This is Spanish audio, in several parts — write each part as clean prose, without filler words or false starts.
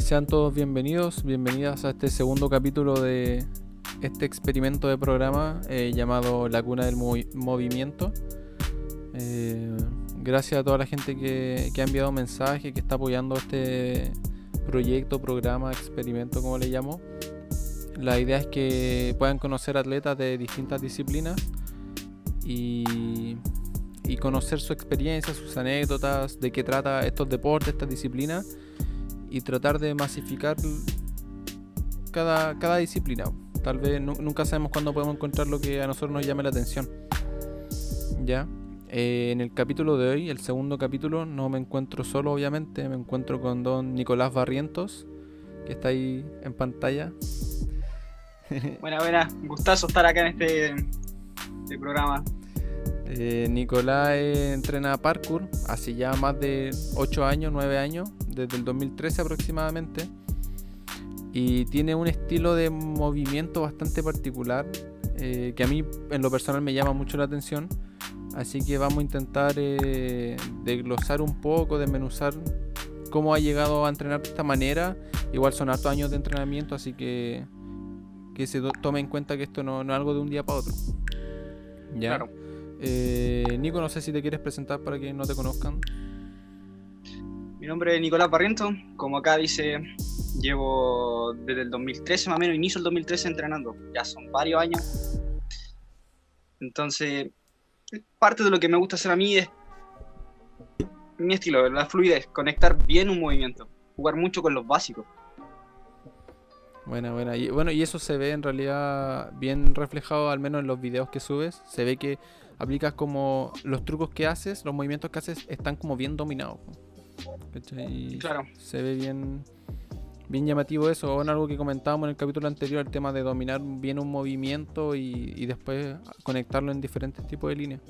Sean todos bienvenidos, bienvenidas a este segundo capítulo de este experimento de programa llamado La Cuna del Movimiento. Gracias a toda la gente que ha enviado mensajes, que está apoyando este proyecto, programa, experimento, como le llamo. La idea es que puedan conocer atletas de distintas disciplinas y conocer su experiencia, sus anécdotas, de qué trata estos deportes, estas disciplinas, y tratar de masificar cada disciplina. Tal vez nunca sabemos cuándo podemos encontrar lo que a nosotros nos llame la atención. Ya, en el capítulo de hoy, el segundo capítulo, no me encuentro solo, obviamente. Me encuentro con don Nicolás Barrientos, que está ahí en pantalla. Buena, gustazo estar acá en este programa. Nicolás entrena parkour hace ya más de 8 años, 9 años, desde el 2013 aproximadamente, y tiene un estilo de movimiento bastante particular que a mí en lo personal me llama mucho la atención, así que vamos a intentar desglosar un poco, desmenuzar cómo ha llegado a entrenar de esta manera. Igual son hartos años de entrenamiento, así que se tome en cuenta que esto no es algo de un día para otro. ¿Ya? Claro. Nico, no sé si te quieres presentar para quienes no te conozcan. Mi nombre es Nicolás Barrientos, como acá dice, llevo desde el 2013, más o menos, inicio del 2013 entrenando, ya son varios años. Entonces, parte de lo que me gusta hacer a mí es mi estilo, la fluidez, conectar bien un movimiento, jugar mucho con los básicos. Buena. Y eso se ve en realidad bien reflejado, al menos en los videos que subes. Se ve que aplicas como los trucos que haces, los movimientos que haces están como bien dominados. Y claro. Se ve bien llamativo eso. O en algo que comentábamos en el capítulo anterior, el tema de dominar bien un movimiento y después conectarlo en diferentes tipos de líneas.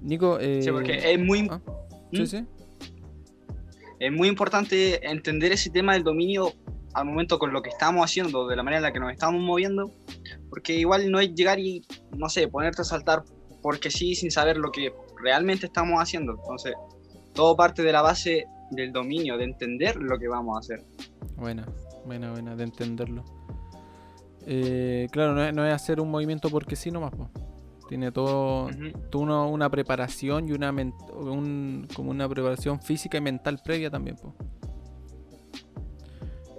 Nico, sí, porque es muy... ¿Ah? Sí. Es muy importante entender ese tema del dominio al momento con lo que estamos haciendo, de la manera en la que nos estamos moviendo, porque igual no es llegar y, no sé, ponerte a saltar porque sí, sin saber lo que realmente estamos haciendo. Entonces, todo parte de la base del dominio, de entender lo que vamos a hacer. Buena, de entenderlo. Claro, no es hacer un movimiento porque sí nomás, po. Tiene todo, una preparación y una preparación física y mental previa también, po.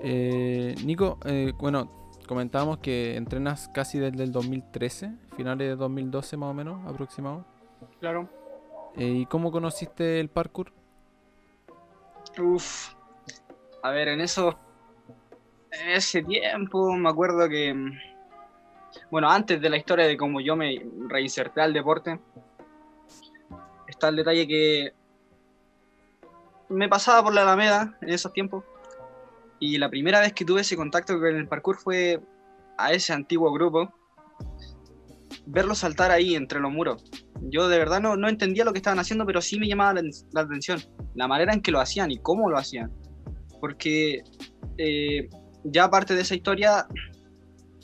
Nico, comentábamos que entrenas casi desde el 2013, finales de 2012 más o menos, aproximado. Claro. ¿Y cómo conociste el parkour? A ver, en ese tiempo me acuerdo que, antes de la historia de cómo yo me reinserté al deporte, está el detalle que me pasaba por la Alameda en esos tiempos. Y la primera vez que tuve ese contacto con el parkour fue a ese antiguo grupo, verlo saltar ahí entre los muros. Yo de verdad no entendía lo que estaban haciendo, pero sí me llamaba la atención la manera en que lo hacían y cómo lo hacían. Porque ya aparte de esa historia,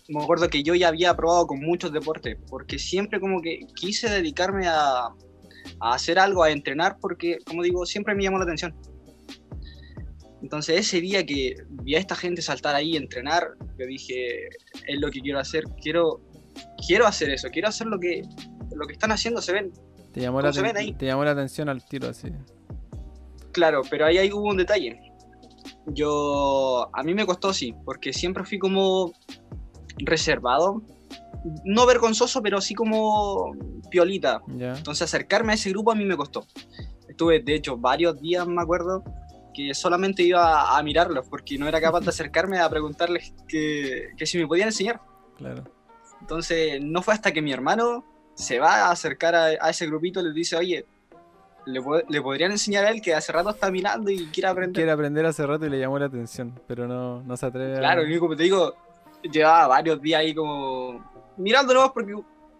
me acuerdo que yo ya había probado con muchos deportes, porque siempre como que quise dedicarme a hacer algo, a entrenar, porque como digo, siempre me llamó la atención. Entonces ese día que vi a esta gente saltar ahí, entrenar, yo dije, es lo que quiero hacer, quiero hacer eso, quiero hacer lo que están haciendo, se ven. Te llamó la atención al tiro así. Claro, pero ahí hubo un detalle. A mí me costó, sí, porque siempre fui como reservado, no vergonzoso, pero sí como piolita. Yeah. Entonces acercarme a ese grupo a mí me costó. Estuve, de hecho, varios días, me acuerdo, que solamente iba a mirarlos, porque no era capaz de acercarme a preguntarles que si me podían enseñar. Claro. Entonces, no fue hasta que mi hermano se va a acercar a ese grupito y les dice, oye, ¿le podrían enseñar a él que hace rato está mirando y quiere aprender? Quiere aprender hace rato y le llamó la atención, pero no se atreve. Claro, yo como te digo, llevaba varios días ahí como mirándolos porque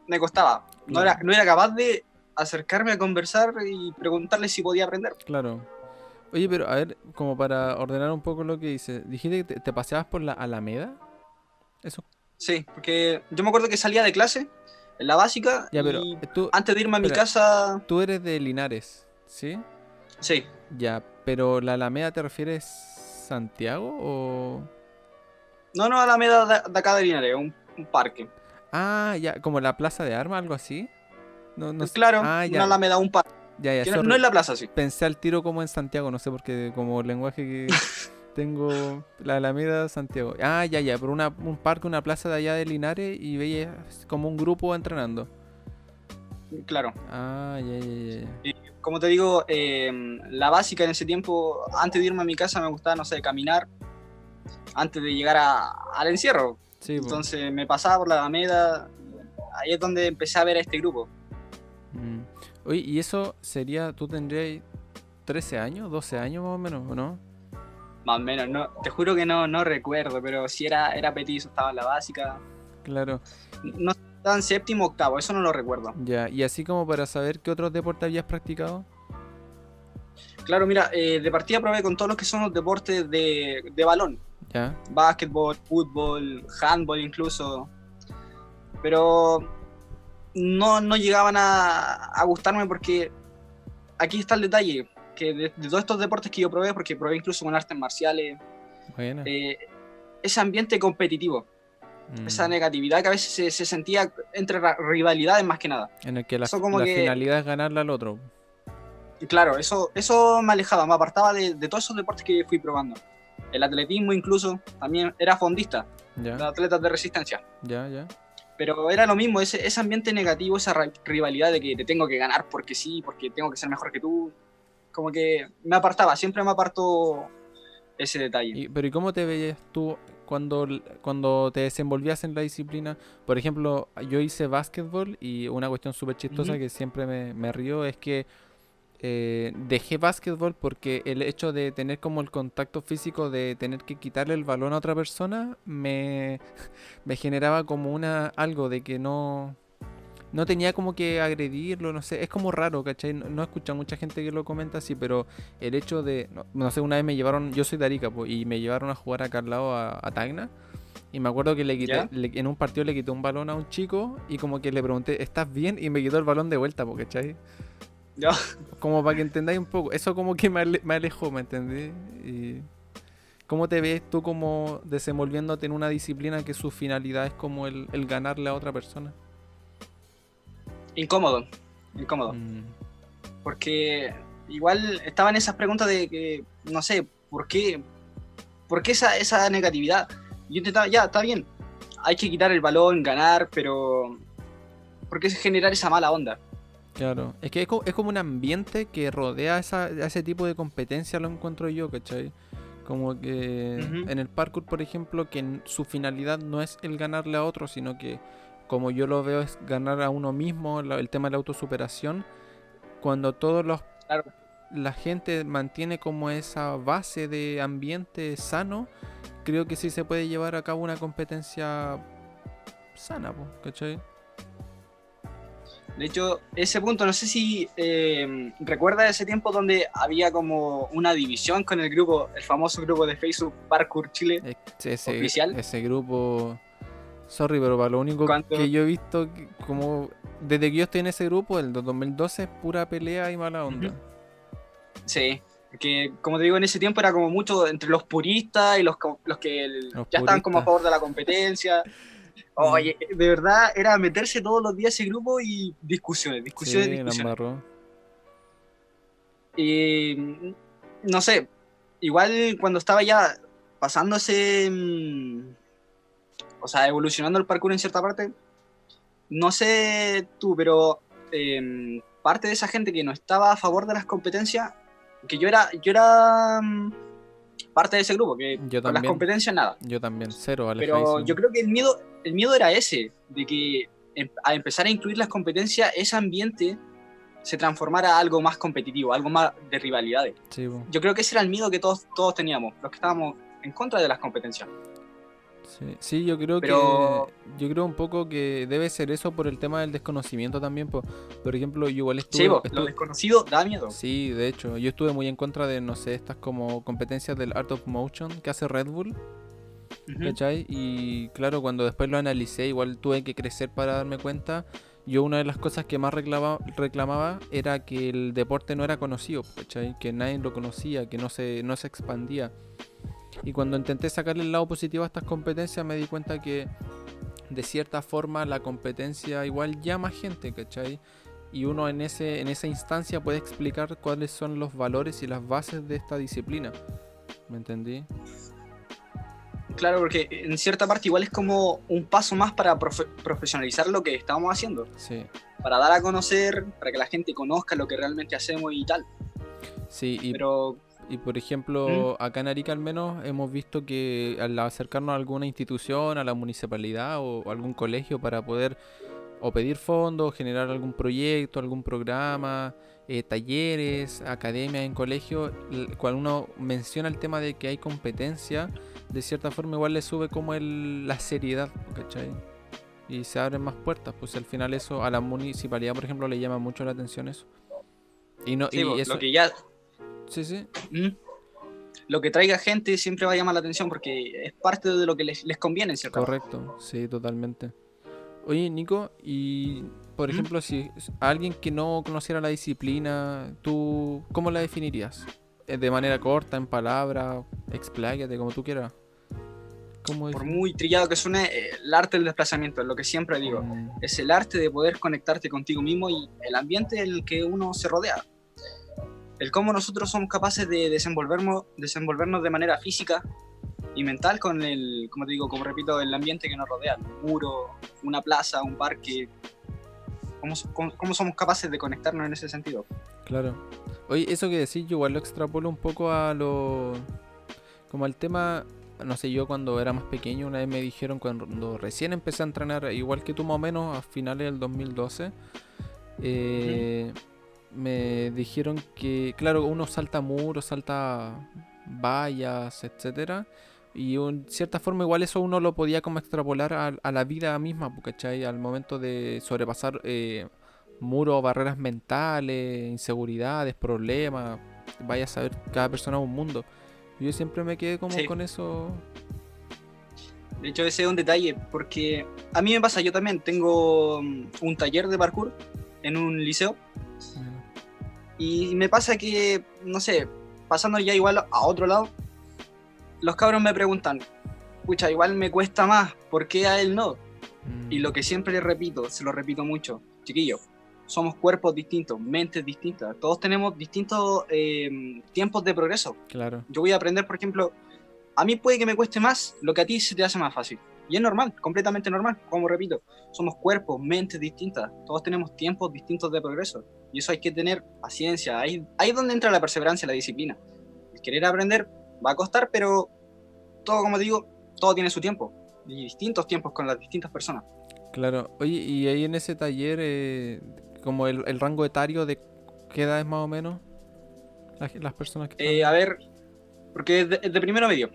me costaba. No era capaz de acercarme a conversar y preguntarle si podía aprender. Claro. Oye, pero a ver, como para ordenar un poco lo que dices, dijiste que te paseabas por la Alameda, ¿eso? Sí, porque yo me acuerdo que salía de clase, en la básica, ya, pero y tú, antes de irme a mi casa... Tú eres de Linares, ¿sí? Sí. Ya, pero la Alameda te refieres Santiago o...? No, no, Alameda de acá de Linares, un parque. Ah, ya, como la Plaza de Armas, algo así. No, no, claro, ah, una Alameda, un parque. Ya, ya, no, no es la plaza, sí. Pensé al tiro como en Santiago, no sé por qué, como el lenguaje que tengo, la Alameda, Santiago. Ah, ya, ya, por un parque, una plaza de allá de Linares y veía como un grupo entrenando. Claro. Ah, ya, ya, ya. Y, como te digo, la básica en ese tiempo, antes de irme a mi casa me gustaba, no sé, caminar antes de llegar al encierro. Sí, entonces me pasaba por la Alameda, ahí es donde empecé a ver a este grupo. Mm. Oye, ¿y eso sería, tú tendrías 13 años, 12 años más o menos, o no? Más o menos, no, te juro que no recuerdo, pero sí era petizo, estaba en la básica. Claro. No estaba en séptimo o octavo, eso no lo recuerdo. Ya, y así como para saber qué otros deportes habías practicado. Claro, mira, de partida probé con todos los que son los deportes de balón. Ya. Básquetbol, fútbol, handball incluso, pero... No llegaban a gustarme porque aquí está el detalle, que de todos estos deportes que yo probé, porque probé incluso con artes marciales, bueno. Ese ambiente competitivo, esa negatividad que a veces se sentía entre rivalidades más que nada. En el que la finalidad es ganarle al otro. Claro, eso me alejaba, me apartaba de todos esos deportes que fui probando. El atletismo incluso, también era fondista, atleta de resistencia. Ya, ya. Pero era lo mismo, ese ambiente negativo, esa rivalidad de que te tengo que ganar porque sí, porque tengo que ser mejor que tú. Como que me apartaba, siempre me apartó ese detalle. ¿Pero y cómo te veías tú cuando te desenvolvías en la disciplina? Por ejemplo, yo hice básquetbol y una cuestión súper chistosa que siempre me río es que dejé básquetbol porque el hecho de tener como el contacto físico de tener que quitarle el balón a otra persona me generaba como algo de que no tenía como que agredirlo, no sé, es como raro, ¿cachai? No he escuchado mucha gente que lo comenta así, pero el hecho de, no sé, una vez me llevaron, yo soy de Arica, pues, y me llevaron a jugar acá al lado a Tacna. Y me acuerdo que en un partido le quité un balón a un chico y como que le pregunté, ¿estás bien? Y me quitó el balón de vuelta, ¿cachai? No. Como para que entendáis un poco. Eso como que me alejó, ¿me entendés? Y ¿cómo te ves tú como desenvolviéndote en una disciplina que su finalidad es como el ganarle a otra persona? Incómodo. Porque igual estaban esas preguntas de que, no sé, ¿por qué esa negatividad? Yo intentaba, ya, está bien, hay que quitar el balón, ganar, pero ¿por qué generar esa mala onda? Claro, es que es como un ambiente que rodea ese tipo de competencia, lo encuentro yo, ¿cachai? Como que en el parkour, por ejemplo, que su finalidad no es el ganarle a otro, sino que, como yo lo veo, es ganar a uno mismo, el tema de la autosuperación, cuando la gente mantiene como esa base de ambiente sano, creo que sí se puede llevar a cabo una competencia sana, ¿cachai? De hecho, ese punto, no sé si recuerdas ese tiempo donde había como una división con el grupo, el famoso grupo de Facebook Parkour Chile, oficial. Ese grupo, sorry, pero para lo único que yo he visto, como desde que yo estoy en ese grupo, el 2012 es pura pelea y mala onda. Sí, que como te digo, en ese tiempo era como mucho entre los puristas y los que estaban como a favor de la competencia. Oye, de verdad, era meterse todos los días ese grupo y discusiones. Sí, discusiones. Y no sé, igual cuando estaba ya pasándose, o sea, evolucionando el parkour en cierta parte, no sé tú, pero parte de esa gente que no estaba a favor de las competencias, que yo era parte de ese grupo, que yo con las competencias nada. Yo también, cero. Pero yo creo que el miedo era ese, de que al empezar a incluir las competencias, ese ambiente se transformara a algo más competitivo, algo más de rivalidades. Sí, yo creo que ese era el miedo que todos teníamos, los que estábamos en contra de las competencias. Sí, yo creo que un poco que debe ser eso por el tema del desconocimiento también. Por ejemplo, yo igual estuve... Sí, lo desconocido da miedo. Sí, de hecho, yo estuve muy en contra de, no sé, estas como competencias del Art of Motion que hace Red Bull, ¿cachai? Y claro, cuando después lo analicé, igual tuve que crecer para darme cuenta. Yo una de las cosas que más reclamaba era que el deporte no era conocido, ¿cachai? Que nadie lo conocía, que no se expandía. Y cuando intenté sacarle el lado positivo a estas competencias, me di cuenta que de cierta forma la competencia igual llama gente, ¿cachai? Y uno en esa instancia puede explicar cuáles son los valores y las bases de esta disciplina. ¿Me entendí? Claro, porque en cierta parte igual es como un paso más para profesionalizar lo que estamos haciendo. Sí. Para dar a conocer, para que la gente conozca lo que realmente hacemos y tal. Sí, y por ejemplo, acá en Arica al menos hemos visto que al acercarnos a alguna institución, a la municipalidad o algún colegio para poder o pedir fondos, generar algún proyecto, algún programa, talleres, academias en colegio, cuando uno menciona el tema de que hay competencia, de cierta forma igual le sube como la seriedad, ¿cachai? Y se abren más puertas, pues al final eso a la municipalidad, por ejemplo, le llama mucho la atención eso. Y no, sí, y eso... lo que ya... Sí, sí. Lo que traiga gente siempre va a llamar la atención porque es parte de lo que les conviene, ¿cierto? Correcto, sí, totalmente. Oye, Nico, y por ejemplo, si alguien que no conociera la disciplina, ¿tú cómo la definirías? ¿De manera corta, en palabras, expláyate, como tú quieras? Por muy trillado que suene, el arte del desplazamiento, es lo que siempre digo. Es el arte de poder conectarte contigo mismo y el ambiente en el que uno se rodea. El cómo nosotros somos capaces de desenvolvernos de manera física y mental con el, como te digo, como repito, el ambiente que nos rodea, un muro, una plaza, un parque. ¿Cómo somos capaces de conectarnos en ese sentido? Claro. Oye, eso que decís, yo igual lo extrapolo un poco a lo... como al tema, no sé, yo cuando era más pequeño, una vez me dijeron cuando recién empecé a entrenar, igual que tú más o menos, a finales del 2012, me dijeron que, claro, uno salta muros, salta vallas, etcétera. Y en cierta forma igual eso uno lo podía como extrapolar a la vida misma, ¿cachai? Al momento de sobrepasar muros, barreras mentales, inseguridades, problemas. Vaya a saber, cada persona es un mundo. Yo siempre me quedé como con eso. De hecho ese es un detalle, porque a mí me pasa, yo también tengo un taller de parkour en un liceo. Y me pasa que, no sé, pasando ya igual a otro lado, los cabros me preguntan, pucha, igual me cuesta más, ¿por qué a él no? Y lo que siempre le repito, se lo repito mucho, chiquillos, somos cuerpos distintos, mentes distintas, todos tenemos distintos tiempos de progreso. Claro. Yo voy a aprender, por ejemplo, a mí puede que me cueste más lo que a ti se te hace más fácil. Y es normal, completamente normal, como repito, somos cuerpos, mentes distintas, todos tenemos tiempos distintos de progreso. Y eso hay que tener paciencia, ahí es donde entra la perseverancia, la disciplina. El querer aprender va a costar, pero todo, como te digo, todo tiene su tiempo. Y distintos tiempos con las distintas personas. Claro, oye, y ahí en ese taller, como el rango etario de qué edad es más o menos las personas que están... a ver, porque es de primero medio.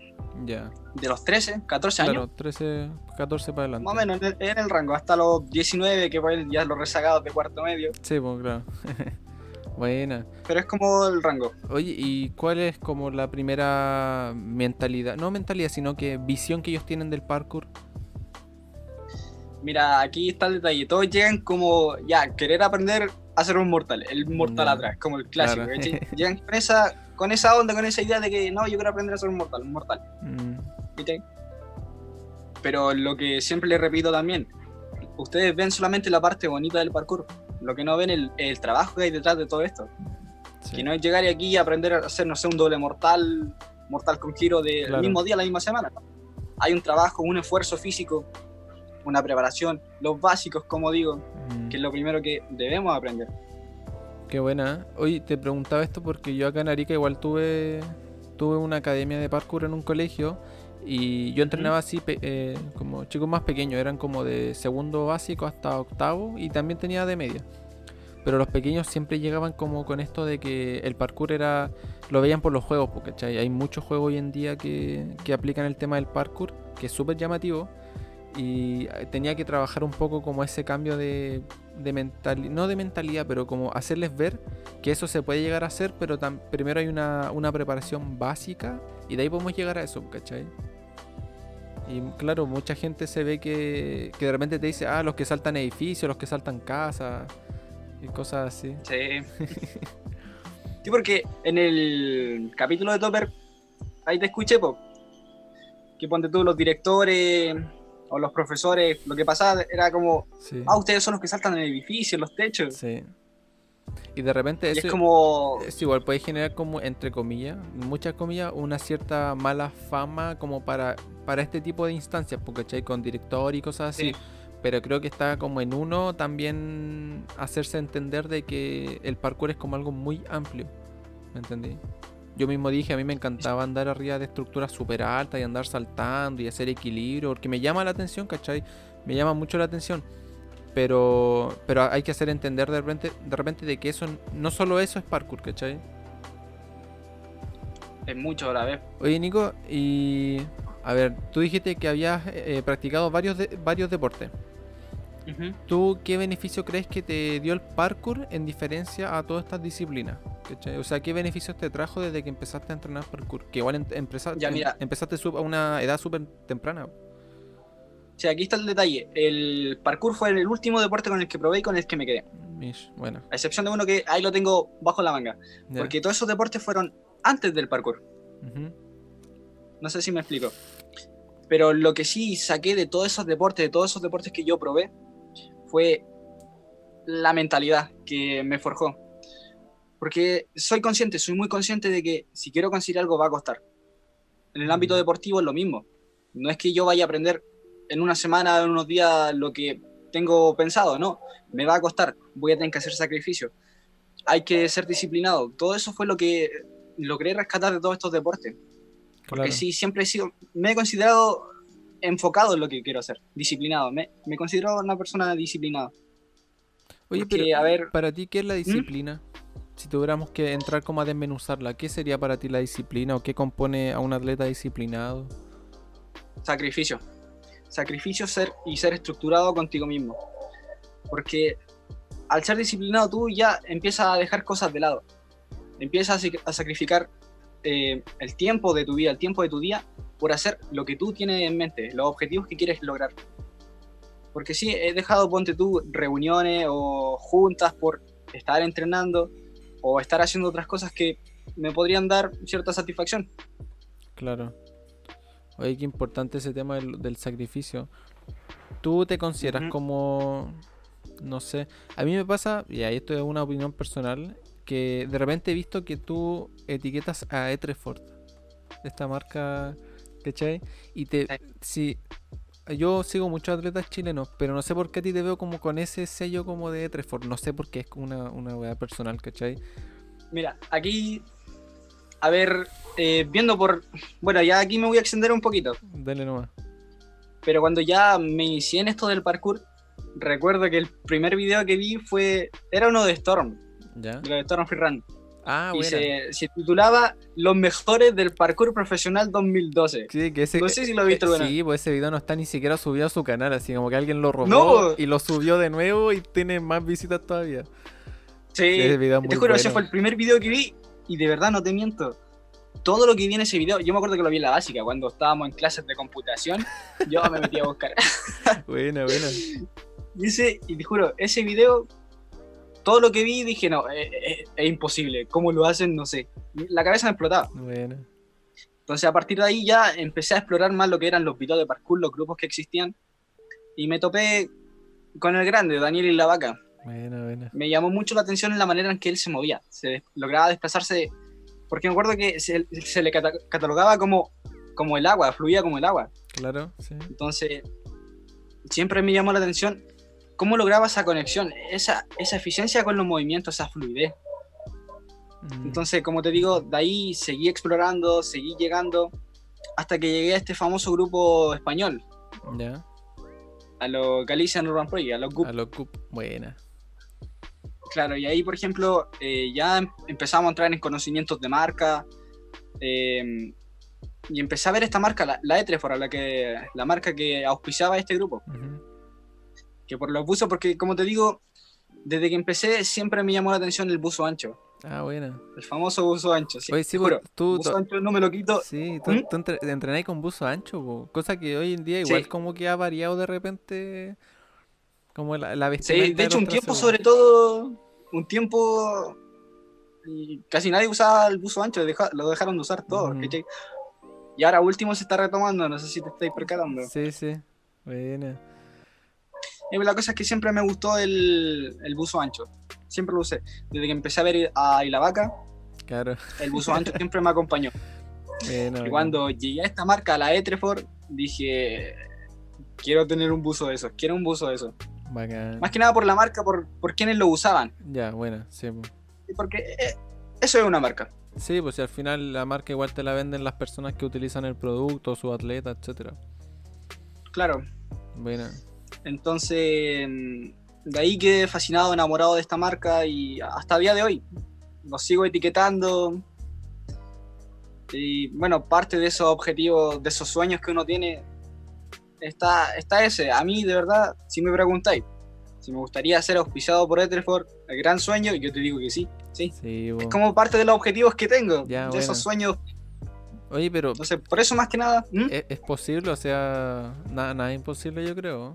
Ya. De los 13, 14 años. Claro, 13, 14 para adelante. Más o menos, en el rango, hasta los 19, que pues ya los rezagados de cuarto medio. Sí, pues claro. Buena. Pero es como el rango. Oye, ¿y cuál es como la primera mentalidad? No mentalidad, sino que visión que ellos tienen del parkour. Mira, aquí está el detalle. Todos llegan como, ya, querer aprender a hacer un mortal. El mortal atrás, como el clásico. Claro. Llegan con esa onda, con esa idea de que, no, yo quiero aprender a hacer un mortal. ¿Viste? Pero lo que siempre les repito también, ustedes ven solamente la parte bonita del parkour. Lo que no ven el trabajo que hay detrás de todo esto. Sí. Que no es llegar aquí y aprender a hacer, no sé, un doble mortal con giro del mismo día, la misma semana. Hay un trabajo, un esfuerzo físico, una preparación, los básicos, como digo, que es lo primero que debemos aprender. Qué buena. Oye, te preguntaba esto porque yo acá en Arica igual tuve una academia de parkour en un colegio y yo entrenaba así como chicos más pequeños, eran como de segundo básico hasta octavo y también tenía de media. Pero los pequeños siempre llegaban como con esto de que el parkour era... Lo veían por los juegos, ¿cachai? Hay muchos juegos hoy en día que aplican el tema del parkour, que es súper llamativo. Y tenía que trabajar un poco como ese cambio de mentalidad, no de mentalidad, pero como hacerles ver que eso se puede llegar a hacer, pero primero hay una preparación básica y de ahí podemos llegar a eso, ¿cachai? Y claro, mucha gente se ve que de repente te dice, los que saltan edificios, los que saltan casas y cosas así. Sí. Sí, porque en el capítulo de Topper, ahí te escuché, que ponte tú los directores o los profesores, lo que pasaba era como, sí, ah, ustedes son los que saltan en el edificio, en los techos. Sí. Y de repente eso es como... eso igual puede generar como, entre comillas, muchas comillas, una cierta mala fama como para este tipo de instancias, porque, ¿cachai? Con director y cosas así, sí, pero creo que está como en uno también hacerse entender de que el parkour es como algo muy amplio, ¿me entendí? Yo mismo dije, a mí me encantaba andar arriba de estructuras súper altas y andar saltando y hacer equilibrio, porque me llama la atención, ¿cachai? Me llama mucho la atención. Pero hay que hacer entender de repente de que eso, no solo eso es parkour, ¿cachai? Es mucho a la vez. Oye, Nico, y a ver, tú dijiste que habías practicado varios deportes. Uh-huh. ¿Tú qué beneficio crees que te dio el parkour en diferencia a todas estas disciplinas? ¿Cachai? O sea, ¿qué beneficios te trajo desde que empezaste a entrenar parkour? Que igual empezaste a una edad súper temprana. O sea, aquí está el detalle. El parkour fue el último deporte con el que probé y con el que me quedé. Bueno. A excepción de uno que ahí lo tengo bajo la manga. Yeah. Porque todos esos deportes fueron antes del parkour. Uh-huh. No sé si me explico. Pero lo que sí saqué de todos esos deportes, que yo probé, fue la mentalidad que me forjó. Porque soy muy consciente de que si quiero conseguir algo va a costar. En el ámbito deportivo es lo mismo. No es que yo vaya a aprender en una semana, en unos días, lo que tengo pensado, no, me va a costar, voy a tener que hacer sacrificio, hay que ser disciplinado. Todo eso fue lo que logré rescatar de todos estos deportes, porque sí, siempre me he considerado enfocado en lo que quiero hacer, disciplinado, me considero una persona disciplinada. Oye, porque, pero a ver, para ti, ¿qué es la disciplina? Si tuviéramos que entrar como a desmenuzarla, ¿qué sería para ti la disciplina o qué compone a un atleta disciplinado? Sacrificio y ser estructurado contigo mismo, porque al ser disciplinado tú ya empiezas a dejar cosas de lado, empiezas a sacrificar el tiempo de tu vida, por hacer lo que tú tienes en mente, los objetivos que quieres lograr. Porque sí, he dejado, ponte tú, reuniones o juntas por estar entrenando o estar haciendo otras cosas que me podrían dar cierta satisfacción. Claro. Oye, qué importante ese tema del sacrificio. ¿Tú te consideras como... no sé, a mí me pasa, y ahí esto es una opinión personal, que de repente he visto que tú etiquetas a Étrefort, esta marca, ¿cachai? Y yo sigo muchos atletas chilenos, pero no sé por qué a ti te veo como con ese sello como de Étrefort, no sé por qué, es como una weá personal, ¿cachai? Mira, aquí... a ver, viendo por... bueno, ya aquí me voy a extender un poquito. Dale nomás. Pero cuando ya me inicié en esto del parkour, recuerdo que el primer video que vi fue... era uno de Storm. ¿Ya? De Storm Free Run. Ah, bueno. Y se titulaba Los mejores del parkour profesional 2012. Sí, que ese... no sé si lo he visto alguna. Sí, pues ese video no está ni siquiera subido a su canal, así como que alguien lo robó y lo subió de nuevo y tiene más visitas todavía. Sí, ese video es muy... te juro, ese fue el primer video que vi. Y de verdad, no te miento, todo lo que vi en ese video, yo me acuerdo que lo vi en la básica, cuando estábamos en clases de computación, yo me metí a buscar. Bueno. Y te juro, ese video, todo lo que vi, dije, no, es imposible, cómo lo hacen, no sé. La cabeza me explotaba. Bueno. Entonces, a partir de ahí ya empecé a explorar más lo que eran los videos de parkour, los grupos que existían, y me topé con el grande, Daniel Ilabaca. Bueno. Me llamó mucho la atención la manera en que él se movía, se lograba desplazarse, porque me acuerdo que se le catalogaba como el agua, fluía como el agua. Claro, sí. Entonces, siempre me llamó la atención cómo lograba esa conexión, esa eficiencia con los movimientos, esa fluidez. Entonces, como te digo, de ahí seguí explorando, seguí llegando, hasta que llegué a este famoso grupo español. Ya. A los Galician Urban Project, a los GUP. Buena. Claro, y ahí, por ejemplo, ya empezamos a entrar en conocimientos de marca, y empecé a ver esta marca, la Étrefort, la marca que auspiciaba este grupo. Que por los buzos, porque como te digo, desde que empecé siempre me llamó la atención el buzo ancho. Ah, bueno. El famoso buzo ancho, sí. Oye, sí, juro, buzo ancho no me lo quito. Sí, tú entrenás con buzo ancho, cosa que hoy en día igual como que ha variado de repente... como la vestimenta. Sí, de hecho, un tiempo casi nadie usaba el buzo ancho, lo dejaron de usar todos. Y ahora último se está retomando, no sé si te estáis percatando. Sí, sí, bueno. Y la cosa es que siempre me gustó el buzo ancho, siempre lo usé. Desde que empecé a ver a Ilabaca, claro, el buzo ancho siempre me acompañó. Bueno, y cuando llegué a esta marca, a la Étrefort, dije, quiero tener un buzo de esos, quiero un buzo de esos. Bacán. Más que nada por la marca, por quienes lo usaban. Ya, bueno, sí. Porque eso es una marca. Sí, pues si al final la marca igual te la venden las personas que utilizan el producto, sus atletas, etcétera. Claro. Bueno. Entonces, de ahí quedé fascinado, enamorado de esta marca y hasta el día de hoy los sigo etiquetando. Y bueno, parte de esos objetivos, de esos sueños que uno tiene, está ese. A mí, de verdad, si me preguntáis si me gustaría ser auspiciado por Étrefort, el gran sueño, yo te digo que sí. Sí es como parte de los objetivos que tengo, ya, de bueno, esos sueños. Oye, pero... Entonces, por eso más que nada... ¿Es posible? O sea, nada es imposible, yo creo.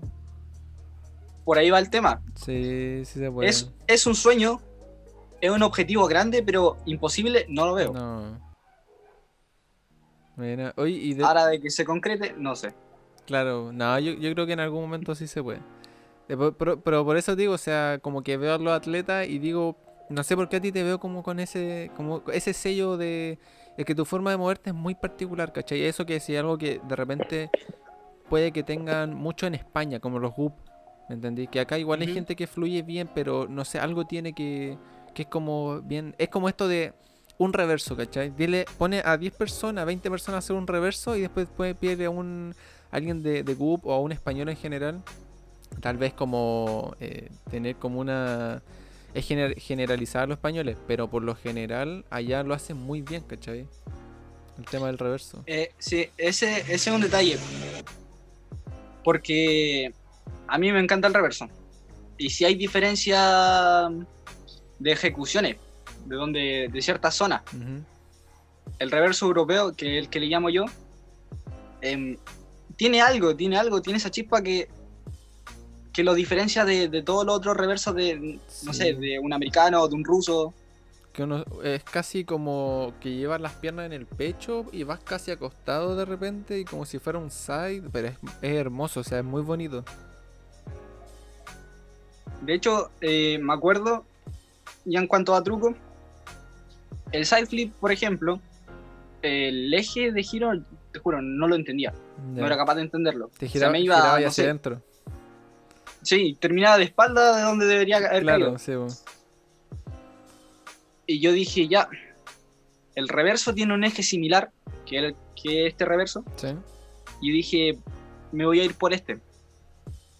Por ahí va el tema. Sí, sí se puede. Es un sueño, es un objetivo grande, pero imposible no lo veo. No. Mira, oye, ahora de que se concrete, no sé. Claro, no, yo creo que en algún momento sí se puede. Pero por eso digo, o sea, como que veo a los atletas y digo... No sé por qué a ti te veo como con ese sello de... Es que tu forma de moverte es muy particular, ¿cachai? Eso que es algo que de repente puede que tengan mucho en España, como los GUP, ¿me entendí? Que acá igual hay gente que fluye bien, pero no sé, algo tiene que es como bien... Es como esto de un reverso, ¿cachai? Pone a 10 personas, 20 personas a hacer un reverso y después pide a alguien de GUP o a un español en general. Tal vez como tener como una... Es generalizar a los españoles, pero por lo general allá lo hacen muy bien, ¿cachai? El tema del reverso. Sí, ese es un detalle. Porque a mí me encanta el reverso. Y si hay diferencia de ejecuciones, de ciertas zonas. Uh-huh. El reverso europeo, que es el que le llamo yo, tiene esa chispa que lo diferencia de todos los otros reversos de, no sé, de un americano o de un ruso. Que uno es casi como que llevas las piernas en el pecho y vas casi acostado de repente y como si fuera un side, pero es hermoso, o sea, es muy bonito. De hecho, me acuerdo, ya en cuanto a truco, el side flip, por ejemplo, el eje de giro, te juro, no lo entendía. No era capaz de entenderlo. Te giraba, me iba, giraba hacia adentro. Sí, terminaba de espalda de donde debería haber caído. Claro, sí. Y yo dije, ya, el reverso tiene un eje similar que este reverso. Sí. Y dije, me voy a ir por este.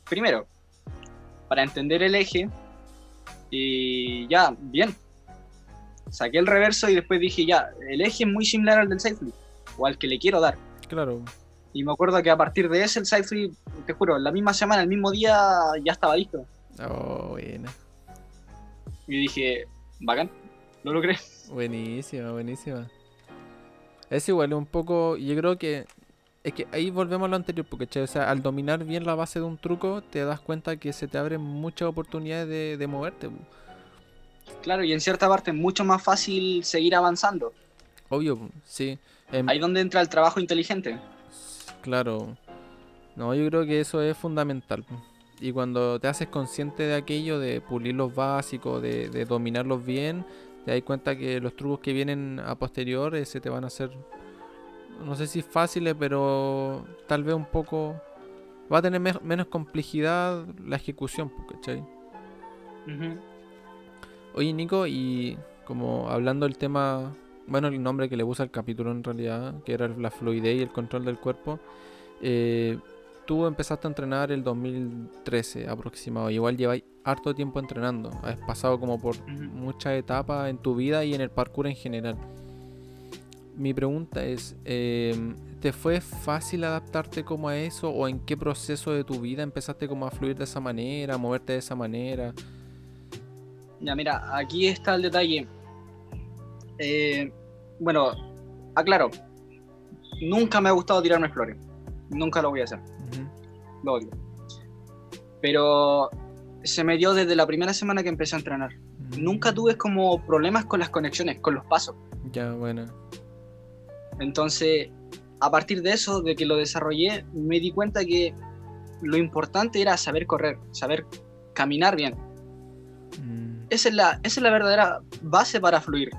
Primero, para entender el eje. Y ya, bien. Saqué el reverso y después dije, ya, el eje es muy similar al del side flip. O al que le quiero dar. Claro. Y me acuerdo que a partir de ese, el side flip, te juro, la misma semana, el mismo día, ya estaba listo. Oh, buena. Y dije, bacán, ¿no lo crees? Buenísima, buenísima. Es igual, un poco, yo creo que... Es que ahí volvemos a lo anterior, porque che, o sea, al dominar bien la base de un truco, te das cuenta que se te abren muchas oportunidades de moverte. Claro, y en cierta parte es mucho más fácil seguir avanzando. Obvio, sí. Ahí donde entra el trabajo inteligente. Claro, no, yo creo que eso es fundamental. Y cuando te haces consciente de aquello, de pulir los básicos, de dominarlos bien, te das cuenta que los trucos que vienen a posterior se te van a hacer, no sé si fáciles, pero tal vez un poco... Va a tener menos complejidad la ejecución, ¿cachai? Uh-huh. Oye, Nico, y como hablando del tema... Bueno, el nombre que le puse al capítulo en realidad, que era la fluidez y el control del cuerpo. Tú empezaste a entrenar el 2013 aproximado. Igual lleváis harto tiempo entrenando. Has pasado como por muchas etapas en tu vida y en el parkour en general. Mi pregunta es, ¿te fue fácil adaptarte como a eso? ¿O en qué proceso de tu vida empezaste como a fluir de esa manera, a moverte de esa manera? Ya, mira, aquí está el detalle. Bueno, aclaro, nunca me ha gustado tirarme flores, nunca lo voy a hacer, lo odio, pero se me dio desde la primera semana que empecé a entrenar. Nunca tuve como problemas con las conexiones, con los pasos. Ya, bueno. Entonces, a partir de eso, de que lo desarrollé, me di cuenta que lo importante era saber correr, saber caminar bien. Esa es la verdadera base para fluir.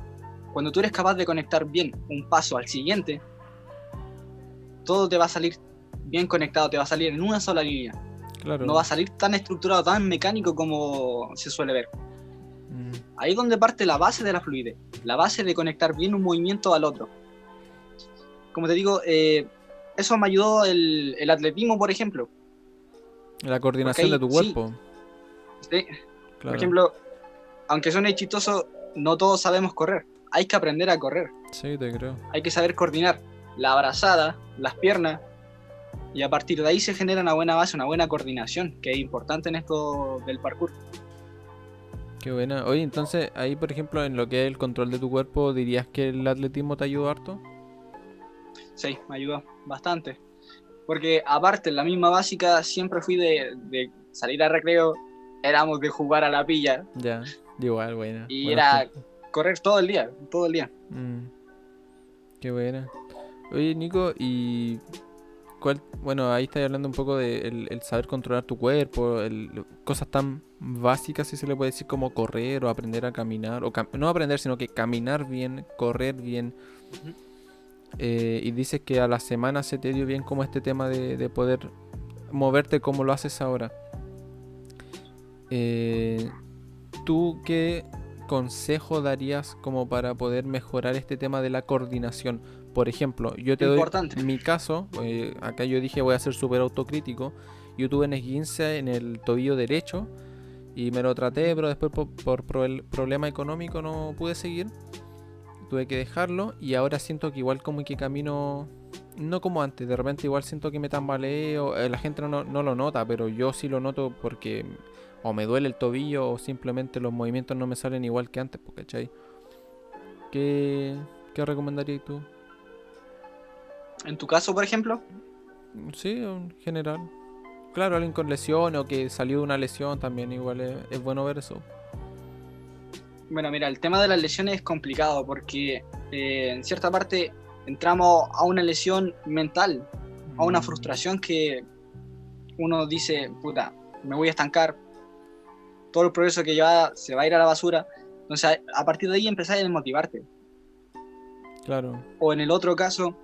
Cuando tú eres capaz de conectar bien un paso al siguiente, todo te va a salir bien conectado, te va a salir en una sola línea. Claro. No va a salir tan estructurado, tan mecánico como se suele ver. Ahí es donde parte la base de la fluidez, la base de conectar bien un movimiento al otro. Como te digo, eso me ayudó el atletismo, por ejemplo. La coordinación de tu cuerpo. Sí. Claro. Por ejemplo, aunque suene chistoso, no todos sabemos correr. Hay que aprender a correr. Sí, te creo. Hay que saber coordinar la brazada, las piernas, y a partir de ahí se genera una buena base, una buena coordinación, que es importante en esto del parkour. Qué buena. Oye, entonces, ahí, por ejemplo, en lo que es el control de tu cuerpo, ¿dirías que el atletismo te ayudó harto? Sí, me ayudó bastante. Porque aparte, en la misma básica, siempre fui de salir al recreo, éramos de jugar a la pilla. Ya, igual, buena. Y buena era correr todo el día. Qué buena. Oye, Nico, y... Bueno, ahí estás hablando un poco de el saber controlar tu cuerpo, cosas tan básicas, si se le puede decir, como correr o aprender a caminar, o no aprender, sino que caminar bien, correr bien. Uh-huh. Y dices que a la semana se te dio bien como este tema de poder moverte como lo haces ahora. ¿Tú qué consejo darías como para poder mejorar este tema de la coordinación? Por ejemplo, yo te doy mi caso, acá yo dije voy a ser súper autocrítico. Yo tuve un esguince en el tobillo derecho y me lo traté, pero después por el problema económico no pude seguir. Tuve que dejarlo y ahora siento que igual como que camino, no como antes, de repente igual siento que me tambaleo. La gente no lo nota, pero yo sí lo noto porque o me duele el tobillo o simplemente los movimientos no me salen igual que antes, ¿cachai? ¿Qué recomendarías tú? ¿En tu caso, por ejemplo? Sí, en general. Claro, alguien con lesión o que salió de una lesión también, igual es bueno ver eso. Bueno, mira, el tema de las lesiones es complicado porque en cierta parte entramos a una lesión mental, a una frustración que uno dice, puta, me voy a estancar, todo el progreso que lleva se va a ir a la basura. Entonces, a partir de ahí empezás a desmotivarte. Claro. O en el otro caso...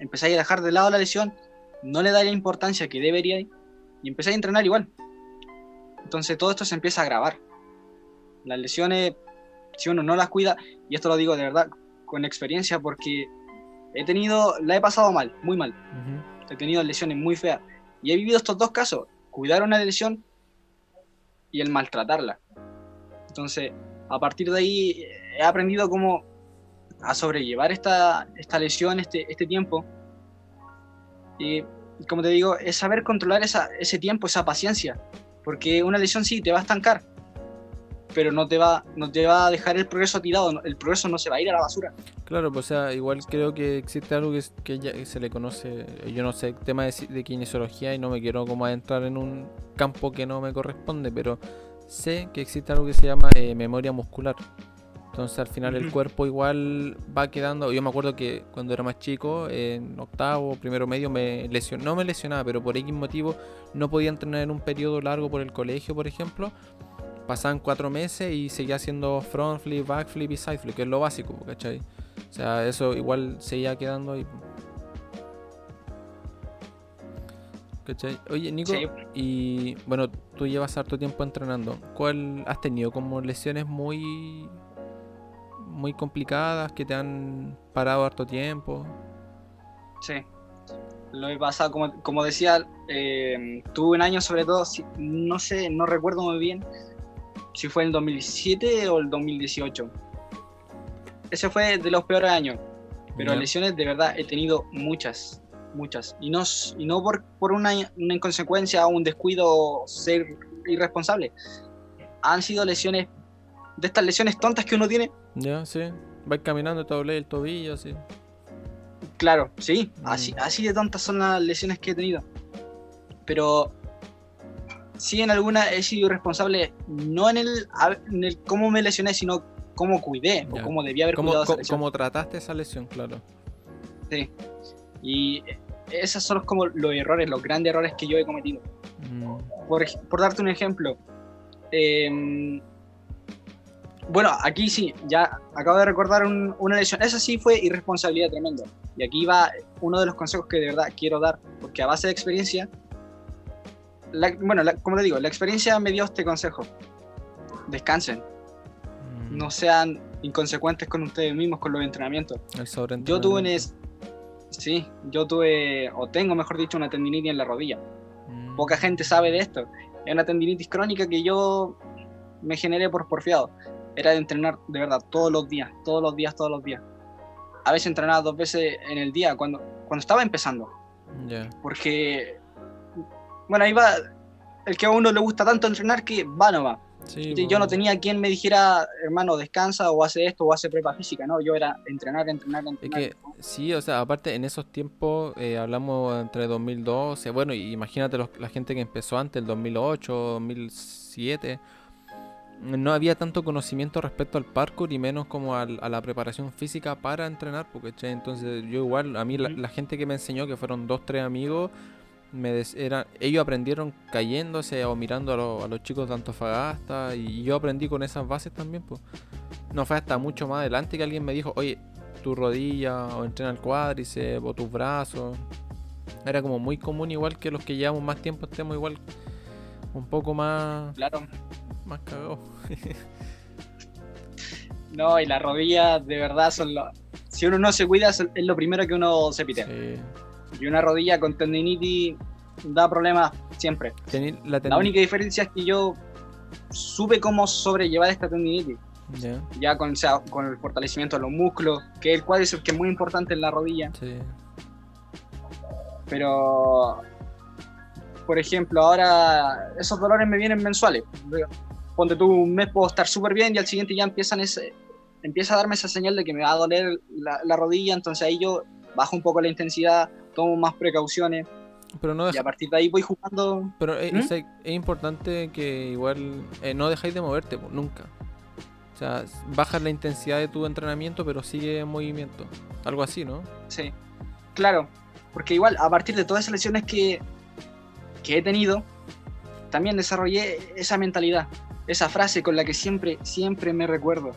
empezáis a dejar de lado la lesión, no le dais la importancia que deberíais y empezáis a entrenar igual. Entonces todo esto se empieza a agravar. Las lesiones, si uno no las cuida, y esto lo digo de verdad con experiencia porque la he pasado mal, muy mal. Uh-huh. He tenido lesiones muy feas y he vivido estos dos casos: cuidar una lesión y el maltratarla. Entonces, a partir de ahí he aprendido cómo a sobrellevar esta lesión, este tiempo. Y como te digo, es saber controlar ese tiempo, esa paciencia, porque una lesión sí te va a estancar, pero no te va a dejar el progreso tirado, el progreso no se va a ir a la basura. Claro, pues, o sea, igual creo que existe algo que ya se le conoce, yo no sé, tema de kinesiología, y no me quiero como adentrar en un campo que no me corresponde, pero sé que existe algo que se llama memoria muscular. Entonces al final el cuerpo igual va quedando. Yo me acuerdo que cuando era más chico, en octavo, primero medio, no me lesionaba, pero por X motivo no podía entrenar en un periodo largo por el colegio, por ejemplo. Pasaban 4 meses y seguía haciendo front flip, back flip y side flip, que es lo básico, ¿cachai? O sea, eso igual seguía quedando ahí. ¿Cachai? Oye, Nico, sí. Y bueno, tú llevas harto tiempo entrenando. ¿Has tenido como lesiones muy complicadas, que te han parado harto tiempo? Sí, lo he pasado, como decía, tuve un año sobre todo, no recuerdo muy bien si fue el 2007 o el 2018. Ese fue de los peores años, pero bien. Lesiones de verdad he tenido muchas, y no por una inconsecuencia o un descuido, ser irresponsable. Han sido lesiones, de estas lesiones tontas que uno tiene. Ya, sí. Vas caminando, te doblé el tobillo, sí. Claro, sí. Así de tontas son las lesiones que he tenido. Pero sí, en alguna he sido irresponsable, no en el cómo me lesioné, sino cómo cuidé, ya, o cómo debía haber cuidado esa lesión. Cómo trataste esa lesión, claro. Sí. Y esos son como los errores, los grandes errores que yo he cometido. Por darte un ejemplo, bueno, aquí sí, ya acabo de recordar una lesión. Esa sí fue irresponsabilidad tremenda. Y aquí va uno de los consejos que de verdad quiero dar, porque a base de experiencia, como te digo, la experiencia me dio este consejo: descansen, no sean inconsecuentes con ustedes mismos, con los entrenamientos. Yo tengo una tendinitis en la rodilla. Poca gente sabe de esto. Es una tendinitis crónica que yo me generé por porfiado. Era de entrenar de verdad todos los días. A veces entrenaba 2 veces en el día cuando estaba empezando. Yeah. Porque, bueno, ahí va el que a uno le gusta tanto entrenar que va nomás. Sí, yo no tenía quien me dijera, hermano, descansa o hace esto o hace prepa física, ¿no? Yo era entrenar. Es que, sí, o sea, aparte en esos tiempos, hablamos entre 2012, bueno, imagínate la gente que empezó antes, el 2008, 2007, no había tanto conocimiento respecto al parkour y menos como a la preparación física para entrenar, porque che, entonces yo igual, a mí la gente que me enseñó, que fueron 2-3 amigos, ellos aprendieron cayéndose o mirando a los chicos de Antofagasta, y yo aprendí con esas bases también, pues. No fue hasta mucho más adelante que alguien me dijo, oye, tu rodilla, o entrena el cuádriceps, o tus brazos. Era como muy común, igual que los que llevamos más tiempo estemos igual un poco más... Claro. Más cagados. No, y las rodillas de verdad son lo... Si uno no se cuida, es lo primero que uno se pitea. Sí. Y una rodilla con tendinitis da problemas siempre. La única diferencia es que yo supe cómo sobrellevar esta tendinitis. Yeah. Ya con el fortalecimiento de los músculos, que es el cuádriceps, que es muy importante en la rodilla. Sí. Pero, por ejemplo, ahora esos dolores me vienen mensuales. Ponte tú, un mes puedo estar súper bien y al siguiente ya empieza a darme esa señal de que me va a doler la rodilla, entonces ahí yo bajo un poco la intensidad, tomo más precauciones, pero no y a partir de ahí voy jugando. Pero es importante que igual no dejáis de moverte, pues, nunca. O sea, bajas la intensidad de tu entrenamiento, pero sigue en movimiento. Algo así, ¿no? Sí, claro. Porque igual, a partir de todas esas lesiones que he tenido, también desarrollé esa mentalidad. Esa frase con la que siempre me recuerdo.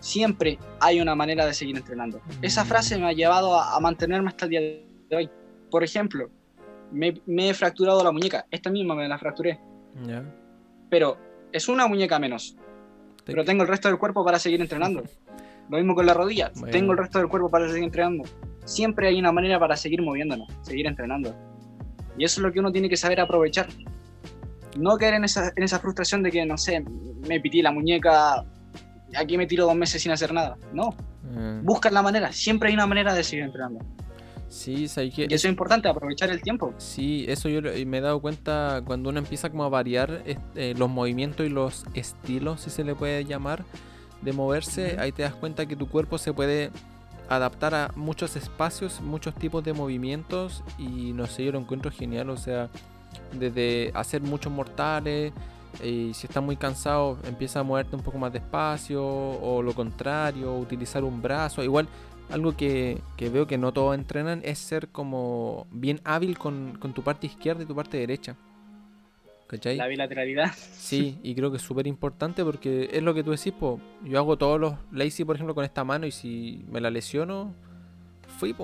Siempre hay una manera de seguir entrenando. Esa frase me ha llevado a mantenerme hasta el día de hoy. Por ejemplo, me he fracturado la muñeca. Esta misma me la fracturé. Yeah. Pero es una muñeca menos. Pero tengo el resto del cuerpo para seguir entrenando. Lo mismo con la rodilla. Bueno. Tengo el resto del cuerpo para seguir entrenando. Siempre hay una manera para seguir moviéndonos, seguir entrenando. Y eso es lo que uno tiene que saber aprovechar. No caer en esa frustración de que, no sé, me pitié la muñeca, aquí me tiro 2 meses sin hacer nada. No. Busca la manera. Siempre hay una manera de seguir entrenando. Sí, que eso es importante, aprovechar el tiempo. Sí, eso yo me he dado cuenta cuando uno empieza como a variar los movimientos y los estilos, si se le puede llamar, de moverse. Ahí te das cuenta que tu cuerpo se puede adaptar a muchos espacios, muchos tipos de movimientos, y no sé, yo lo encuentro genial. O sea, desde hacer muchos mortales, y si estás muy cansado empieza a moverte un poco más despacio, o lo contrario, utilizar un brazo. Igual algo que veo que no todos entrenan es ser como bien hábil con tu parte izquierda y tu parte derecha. ¿Cachai? La bilateralidad. Sí, y creo que es súper importante porque es lo que tú decís, po. Yo hago todos los lazy, por ejemplo, con esta mano, y si me la lesiono,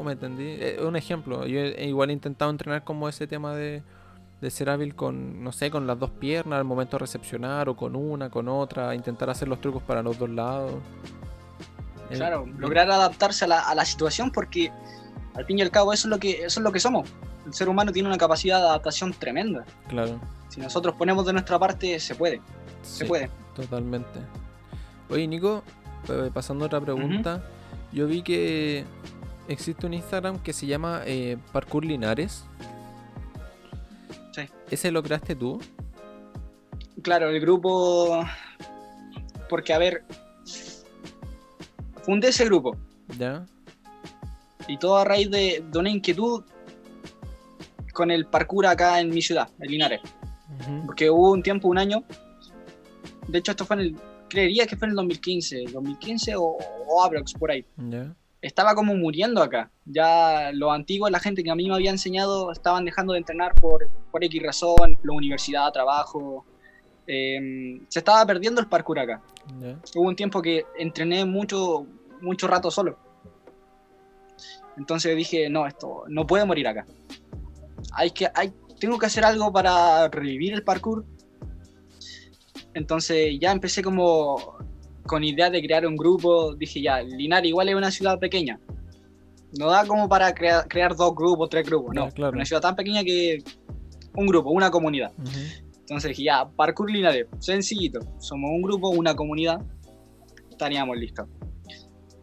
¿me entendí? Es un ejemplo. Yo igual he intentado entrenar como ese tema de ser hábil con, no sé, con las 2 piernas al momento de recepcionar, o con una, con otra, intentar hacer los trucos para los 2 lados. Claro, lograr adaptarse a la situación, porque al fin y al cabo eso es lo que somos. El ser humano tiene una capacidad de adaptación tremenda. Claro. Si nosotros ponemos de nuestra parte, se puede. Sí, se puede. Totalmente. Oye, Nico, pasando a otra pregunta, yo vi que existe un Instagram que se llama Parkour Linares. Sí. ¿Ese lo creaste tú? Claro, el grupo... Porque, a ver... Fundé ese grupo. Ya. Y todo a raíz de una inquietud con el parkour acá en mi ciudad, en Linares. Porque hubo un tiempo, un año. De hecho, esto fue creería que fue en el 2015 o aprox, por ahí. Ya. estaba como muriendo acá. Ya los antiguos, la gente que a mí me había enseñado, estaban dejando de entrenar por X razón, la universidad, trabajo. Se estaba perdiendo el parkour acá. Yeah. Hubo un tiempo que entrené mucho rato solo. Entonces dije, no, esto no puede morir acá. Tengo que hacer algo para revivir el parkour. Entonces ya empecé como con idea de crear un grupo. Dije ya, Linares igual es una ciudad pequeña. No da como para crear dos grupos, tres grupos, no. Claro. Una ciudad tan pequeña que un grupo, una comunidad. Uh-huh. Entonces dije ya, Parkour Linares, sencillito. Somos un grupo, una comunidad. Estaríamos listos.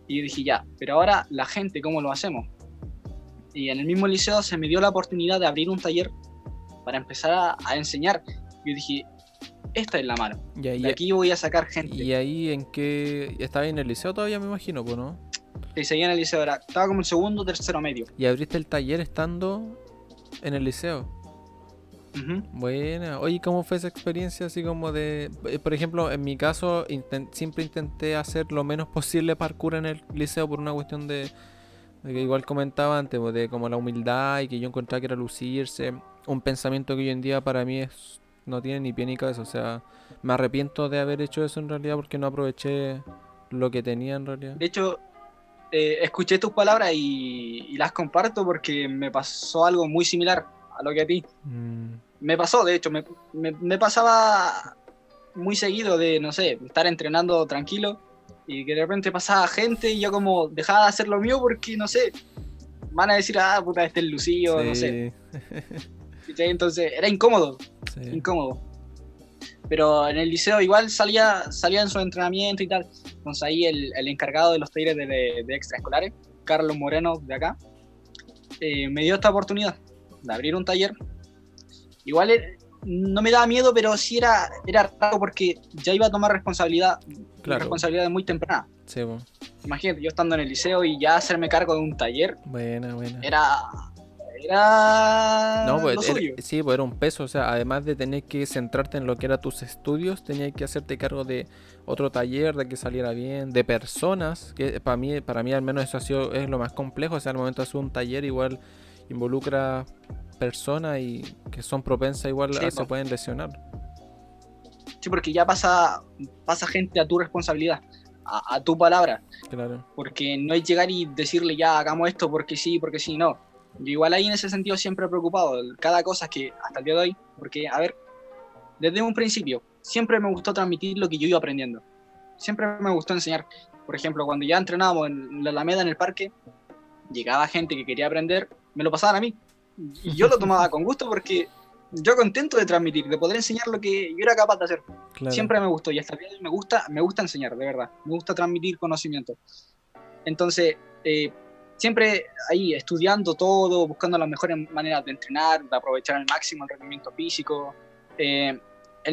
Y dije ya, pero ahora la gente, ¿cómo lo hacemos? Y en el mismo liceo se me dio la oportunidad de abrir un taller para empezar a enseñar. Yo dije, esta es la mano, de aquí voy a sacar gente. ¿Y ahí en qué? ¿Estaba en el liceo todavía, me imagino, no? Sí, seguía en el liceo, estaba como en segundo, tercero medio. ¿Y abriste el taller estando en el liceo? Uh-huh. Bueno, oye, ¿cómo fue esa experiencia? Así como de, por ejemplo, en mi caso siempre intenté hacer lo menos posible parkour en el liceo por una cuestión de que igual comentaba antes, de como la humildad y que yo encontraba que era lucirse, un pensamiento que hoy en día para mí no tiene ni pie ni cabeza. O sea, me arrepiento de haber hecho eso en realidad porque no aproveché lo que tenía en realidad. De hecho, escuché tus palabras y las comparto porque me pasó algo muy similar a lo que a ti. Me pasó, de hecho, me pasaba muy seguido de, no sé, estar entrenando tranquilo y que de repente pasaba gente y yo como dejaba de hacer lo mío porque, no sé, van a decir, ah, puta, este es lucido, sí. No sé. Entonces era incómodo, sí. Incómodo. Pero en el liceo igual salía en su entrenamiento y tal. Entonces ahí el encargado de los talleres de extraescolares, Carlos Moreno, de acá, me dio esta oportunidad de abrir un taller. Igual no me daba miedo, pero sí era raro porque ya iba a tomar responsabilidad. Claro. Responsabilidad muy temprana. Sí, bueno. Imagínate, yo estando en el liceo y ya hacerme cargo de un taller. Buena. Era no, pues, lo suyo. Sí, pues era un peso. O sea, además de tener que centrarte en lo que eran tus estudios, tenías que hacerte cargo de otro taller, de que saliera bien, de personas, que para mí al menos eso es lo más complejo. O sea, al momento de hacer un taller igual involucra personas y que son propensas igual, sí, se pueden lesionar. Sí, porque ya pasa gente a tu responsabilidad, a tu palabra. Claro. Porque no es llegar y decirle ya hagamos esto porque sí, no. Yo igual ahí en ese sentido siempre he preocupado cada cosa que hasta el día de hoy, porque a ver, desde un principio siempre me gustó transmitir lo que yo iba aprendiendo, siempre me gustó enseñar. Por ejemplo, cuando ya entrenábamos en la Alameda, en el parque, llegaba gente que quería aprender, me lo pasaban a mí y yo lo tomaba con gusto porque yo contento de transmitir, de poder enseñar lo que yo era capaz de hacer. Claro. Siempre me gustó y hasta el día de hoy me gusta enseñar, de verdad, me gusta transmitir conocimiento. Entonces siempre ahí estudiando todo, buscando las mejores maneras de entrenar, de aprovechar al máximo el rendimiento físico, el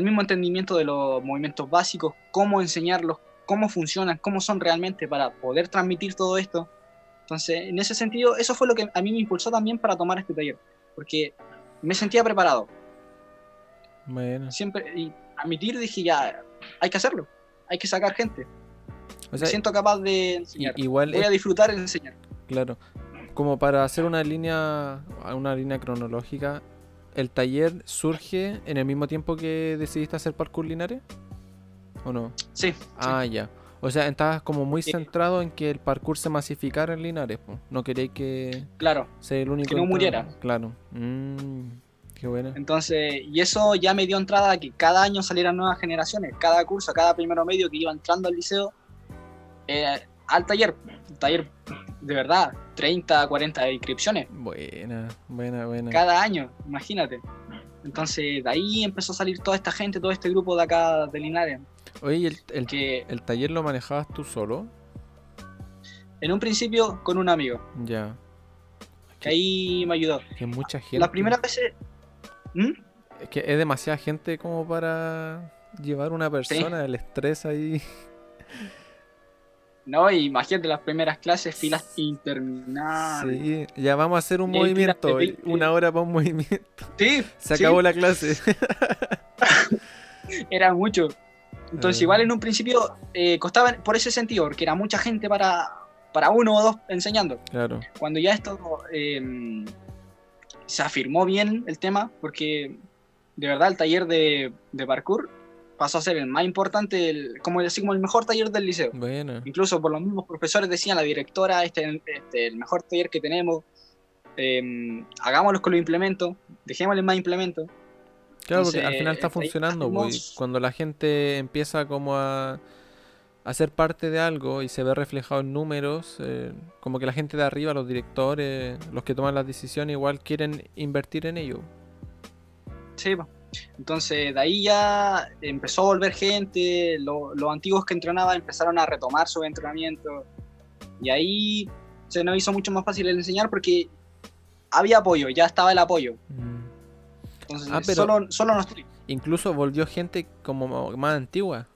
mismo entendimiento de los movimientos básicos, cómo enseñarlos, cómo funcionan, cómo son realmente para poder transmitir todo esto. Entonces, en ese sentido, eso fue lo que a mí me impulsó también para tomar este taller, porque me sentía preparado. Bueno. Siempre, y admitir, dije ya, hay que hacerlo, hay que sacar gente. O sea, me siento capaz de enseñar, igual voy a disfrutar en enseñar. Claro, como para hacer una línea cronológica, ¿el taller surge en el mismo tiempo que decidiste hacer Parkour Linares? ¿O no? Sí. Ah, sí. Ya. O sea, estabas como muy centrado en que el parkour se masificara en Linares, pues. No queréis que... Claro, sea el único que no muriera. Claro. Qué bueno. Entonces, y eso ya me dio entrada a que cada año salieran nuevas generaciones, cada curso, cada primero medio que iba entrando al liceo, al taller... De verdad, 30, 40 inscripciones. Buena. Cada año, imagínate. Entonces, de ahí empezó a salir toda esta gente, todo este grupo de acá de Linares. Oye, ¿y el taller lo manejabas tú solo? En un principio, con un amigo. Ya. Que ahí me ayudó. Que mucha gente. La primera vez... Es que es demasiada gente como para llevar una persona, sí. El estrés ahí... No, imagínate las primeras clases, filas interminables. Sí, ya vamos a hacer un movimiento, una hora para un movimiento. Sí. Se acabó la clase. Era mucho. Entonces igual en un principio costaba por ese sentido, porque era mucha gente para para uno o dos enseñando. Claro. Cuando ya esto se afirmó bien el tema, porque de verdad el taller de parkour pasó a ser el más importante, como el mejor taller del liceo. Bueno. Incluso por los mismos profesores decían, la directora, este el mejor taller que tenemos, hagámoslo con los implementos, dejémosle más implementos. Claro, entonces, porque al final está funcionando, pues, cuando la gente empieza como a ser parte de algo y se ve reflejado en números, como que la gente de arriba, los directores, los que toman las decisiones, igual quieren invertir en ello. Sí, pues. Entonces de ahí ya empezó a volver gente, los antiguos que entrenaban empezaron a retomar su entrenamiento y ahí se nos hizo mucho más fácil el enseñar porque había apoyo, ya estaba el apoyo. Entonces solo nosotros. Incluso volvió gente como más antigua.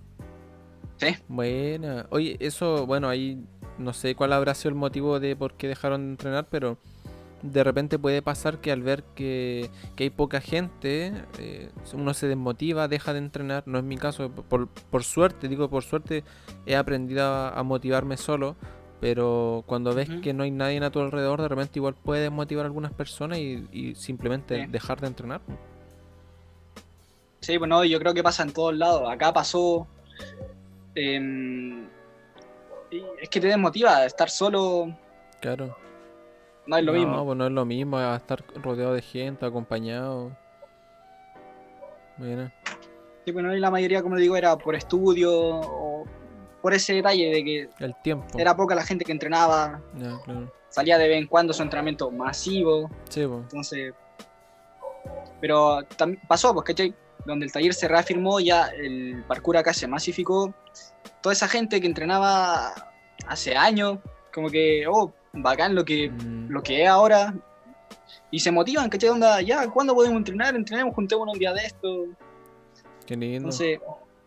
Sí. Buena. Oye, eso, bueno, ahí no sé cuál habrá sido el motivo de por qué dejaron de entrenar, pero de repente puede pasar que al ver que hay poca gente, uno se desmotiva, deja de entrenar. No es mi caso, por suerte he aprendido a motivarme solo, pero cuando ves que no hay nadie a tu alrededor, de repente igual puede desmotivar a algunas personas y simplemente dejar de entrenar. Sí, bueno, yo creo que pasa en todos lados. Acá pasó, es que te desmotiva estar solo. Claro. No es lo mismo. No, pues no es lo mismo a estar rodeado de gente, acompañado. Bueno. Sí, bueno, y la mayoría, como digo, era por estudio o por ese detalle de que el tiempo. Era poca la gente que entrenaba. Ya, claro. Salía de vez en cuando su entrenamiento masivo. Sí, pues. Entonces. Pero pasó, pues, ¿cachai? Donde el taller se reafirmó, ya el parkour acá se masificó. Toda esa gente que entrenaba hace años, como que, bacán lo que es ahora, y se motivan, ¿cachai? Onda, ya, ¿cuándo podemos entrenar? Entrenemos, juntémonos un día de esto. Qué lindo. Entonces,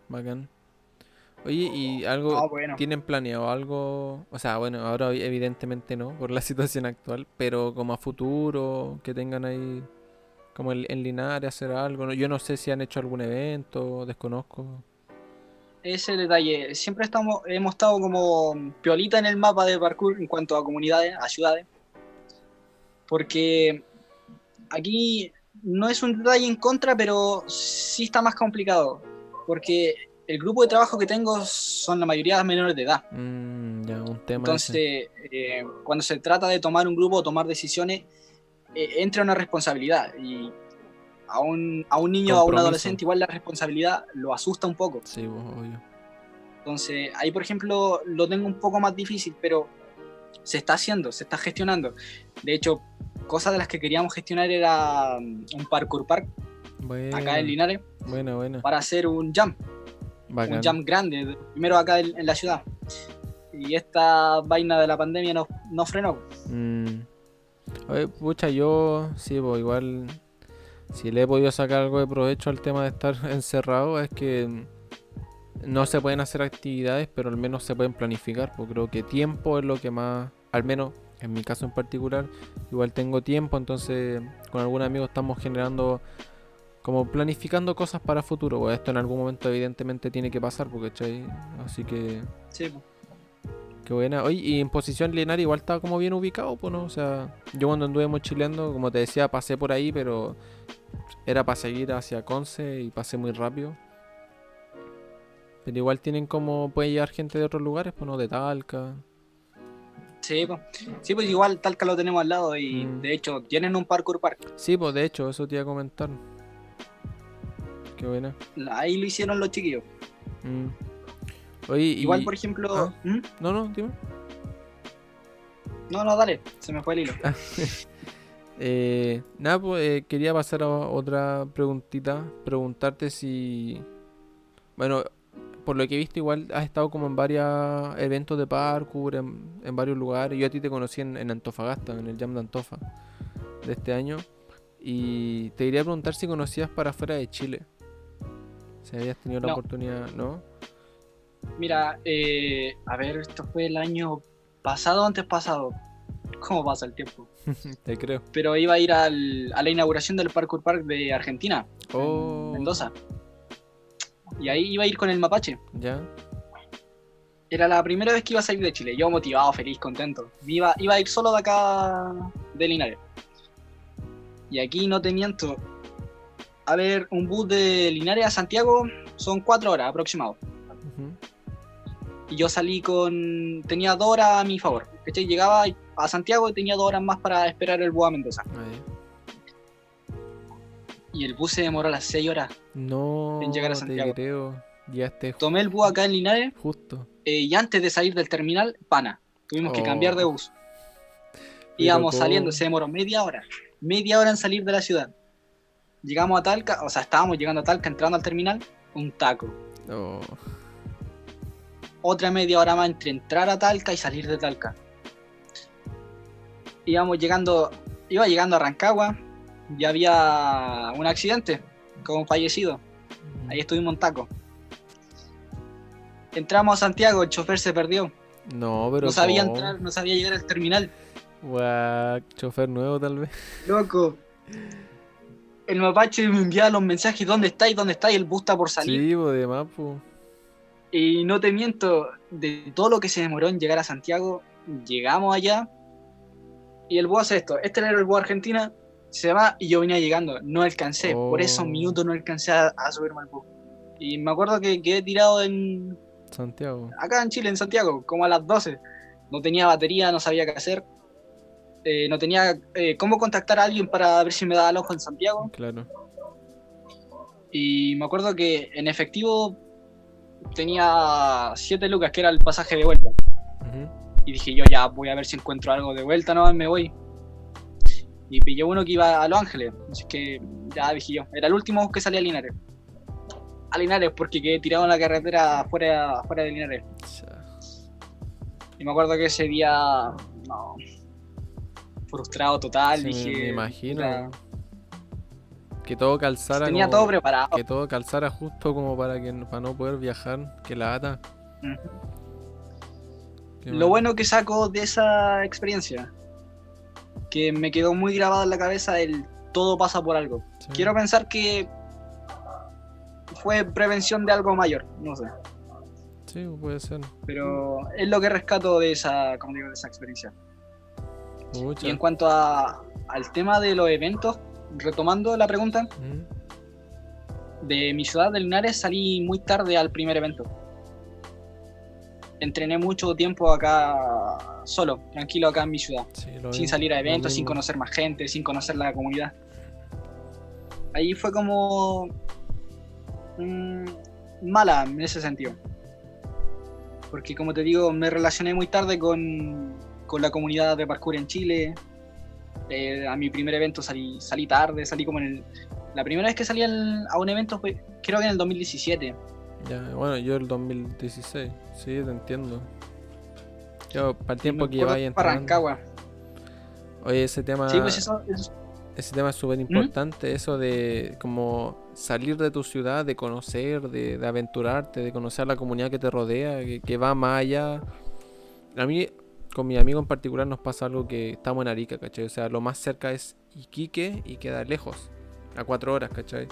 bacán. Oye, ¿y algo bueno, tienen planeado algo? O sea, bueno, ahora evidentemente no, por la situación actual, pero como a futuro, que tengan ahí, como en Linares, hacer algo. Yo no sé si han hecho algún evento, desconozco. Ese detalle, siempre hemos estado como piolita en el mapa de parkour en cuanto a comunidades, a ciudades, porque aquí no es un detalle en contra, pero sí está más complicado, porque el grupo de trabajo que tengo son la mayoría menores de edad. Ya, un tema. Entonces, cuando se trata de tomar un grupo o tomar decisiones, entra una responsabilidad y a un niño o a un adolescente igual la responsabilidad lo asusta un poco. Sí, obvio. Entonces ahí, por ejemplo, lo tengo un poco más difícil, pero se está haciendo, se está gestionando. De hecho, cosas de las que queríamos gestionar era un parkour park acá en Linares, para hacer un jump. Bacán. Un jump grande, primero acá en la ciudad, y esta vaina de la pandemia no frenó. A ver, pucha, yo sí, pues igual, si le he podido sacar algo de provecho al tema de estar encerrado, es que no se pueden hacer actividades, pero al menos se pueden planificar, porque creo que tiempo es lo que más, al menos en mi caso en particular, igual tengo tiempo, entonces con algún amigo estamos generando, como planificando cosas para futuro, pues esto en algún momento evidentemente tiene que pasar, porque ¿cachai? Así que... Sí, pues. Qué buena. Oye, y en posición Linares igual estaba como bien ubicado, pues, ¿no? O sea, yo cuando anduve mochileando, como te decía, pasé por ahí, pero era para seguir hacia Conce y pasé muy rápido. Pero igual tienen como, puede llegar gente de otros lugares, pues, ¿no? De Talca. Sí, pues. Sí, pues igual Talca lo tenemos al lado y de hecho tienen un parkour park. Sí, pues de hecho, eso te iba a comentar. Qué buena. Ahí lo hicieron los chiquillos. Oye, igual, por ejemplo... No, dime. No, dale, se me fue el hilo. Nada, pues quería pasar a otra preguntita. Preguntarte si... Bueno, por lo que he visto igual has estado como en varios eventos de parkour, en varios lugares. Yo a ti te conocí en Antofagasta, en el Jam de Antofa de este año. Y te quería preguntar si conocías para afuera de Chile. Si habías tenido la oportunidad, ¿no? Mira, a ver, esto fue el año pasado o antes pasado. ¿Cómo pasa el tiempo? Te creo. Pero iba a ir a la inauguración del Parkour Park de Argentina, en Mendoza. Y ahí iba a ir con el mapache. Ya. Era la primera vez que iba a salir de Chile, yo motivado, feliz, contento. Iba a ir solo de acá, de Linares. Y aquí, no te miento, a ver, un bus de Linares a Santiago son 4 horas aproximado. Uh-huh. Y yo salí tenía 2 horas a mi favor, ¿cachai? Llegaba a Santiago y tenía 2 horas más para esperar el bus a Mendoza. Uh-huh. Y el bus se demoró las 6 horas en llegar a Santiago. Tomé el bus acá en Linares. Justo. Y antes de salir del terminal, tuvimos que cambiar de bus. Íbamos saliendo, se demoró media hora en salir de la ciudad. Llegamos a Talca, o sea, estábamos llegando a Talca, entrando al terminal, un taco. Otra media hora más entre entrar a Talca y salir de Talca. Iba llegando a Rancagua, y había un accidente con un fallecido. Ahí estuvimos en taco. Entramos a Santiago, el chofer se perdió. No sabía llegar al terminal. Guau, chofer nuevo tal vez. Loco. El mapache me enviaba los mensajes, ¿dónde estáis? El bus está por salir. Sí, de mapo. Y no te miento, de todo lo que se demoró en llegar a Santiago, llegamos allá. Y el bus hace esto, este era el bus Argentina, se va y yo venía llegando. No alcancé, por esos minutos no alcancé a subirme al bus. Y me acuerdo que quedé tirado en Santiago. Acá en Chile, en Santiago, como a las 12. No tenía batería, no sabía qué hacer. No tenía cómo contactar a alguien para ver si me daba alojo en Santiago. Claro. Y me acuerdo que en efectivo tenía 7 lucas, que era el pasaje de vuelta. Uh-huh. Y dije yo, ya voy a ver si encuentro algo de vuelta, no, me voy. Y pillé uno que iba a Los Ángeles. Así que ya dije yo, era el último bus que salía a Linares. Porque quedé tirado en la carretera afuera de Linares. Y me acuerdo que ese día... frustrado total, dije... Me imagino. Que todo calzara... Tenía como, todo preparado. Que todo calzara justo como para no poder viajar, que la ata. Uh-huh. Lo bueno que saco de esa experiencia, que me quedó muy grabado en la cabeza el todo pasa por algo. Sí. Quiero pensar que fue prevención de algo mayor, no sé. Sí, puede ser. Pero es lo que rescato de esa experiencia. Mucho. Y en cuanto al tema de los eventos, retomando la pregunta, de mi ciudad de Linares salí muy tarde al primer evento. Entrené mucho tiempo acá solo, tranquilo acá en mi ciudad, sin salir a eventos, sin conocer más gente, sin conocer la comunidad. Ahí fue como mala en ese sentido, porque como te digo, me relacioné muy tarde con la comunidad de parkour en Chile. A mi primer evento salí tarde, salí como la primera vez que salí a un evento fue, creo que en el 2017. Ya, bueno, yo el 2016, sí, te entiendo. Yo, para el tiempo que lleváis entrando. Para Rancagua. Oye, ese tema... Sí, pues eso... Ese tema es súper importante, eso de como salir de tu ciudad, de conocer, de aventurarte, de conocer la comunidad que te rodea, que va más allá. A mí... Con mi amigo en particular nos pasa algo que estamos en Arica, ¿cachai? O sea, lo más cerca es Iquique y queda lejos, a 4 horas, ¿cachai?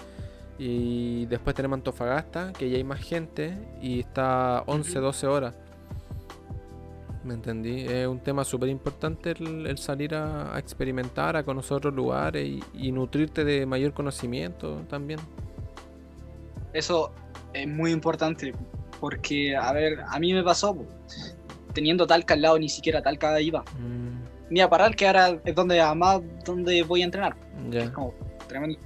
Y después tenemos Antofagasta, que ya hay más gente y está 11, 12 horas. ¿Me entendí? Es un tema súper importante el salir a experimentar, a conocer otros lugares y nutrirte de mayor conocimiento también. Eso es muy importante porque, a ver, a mí me pasó... Teniendo Talca al lado, ni siquiera Talca iba. Ni a parar, que ahora es donde voy a entrenar. Yeah. Es como tremendo.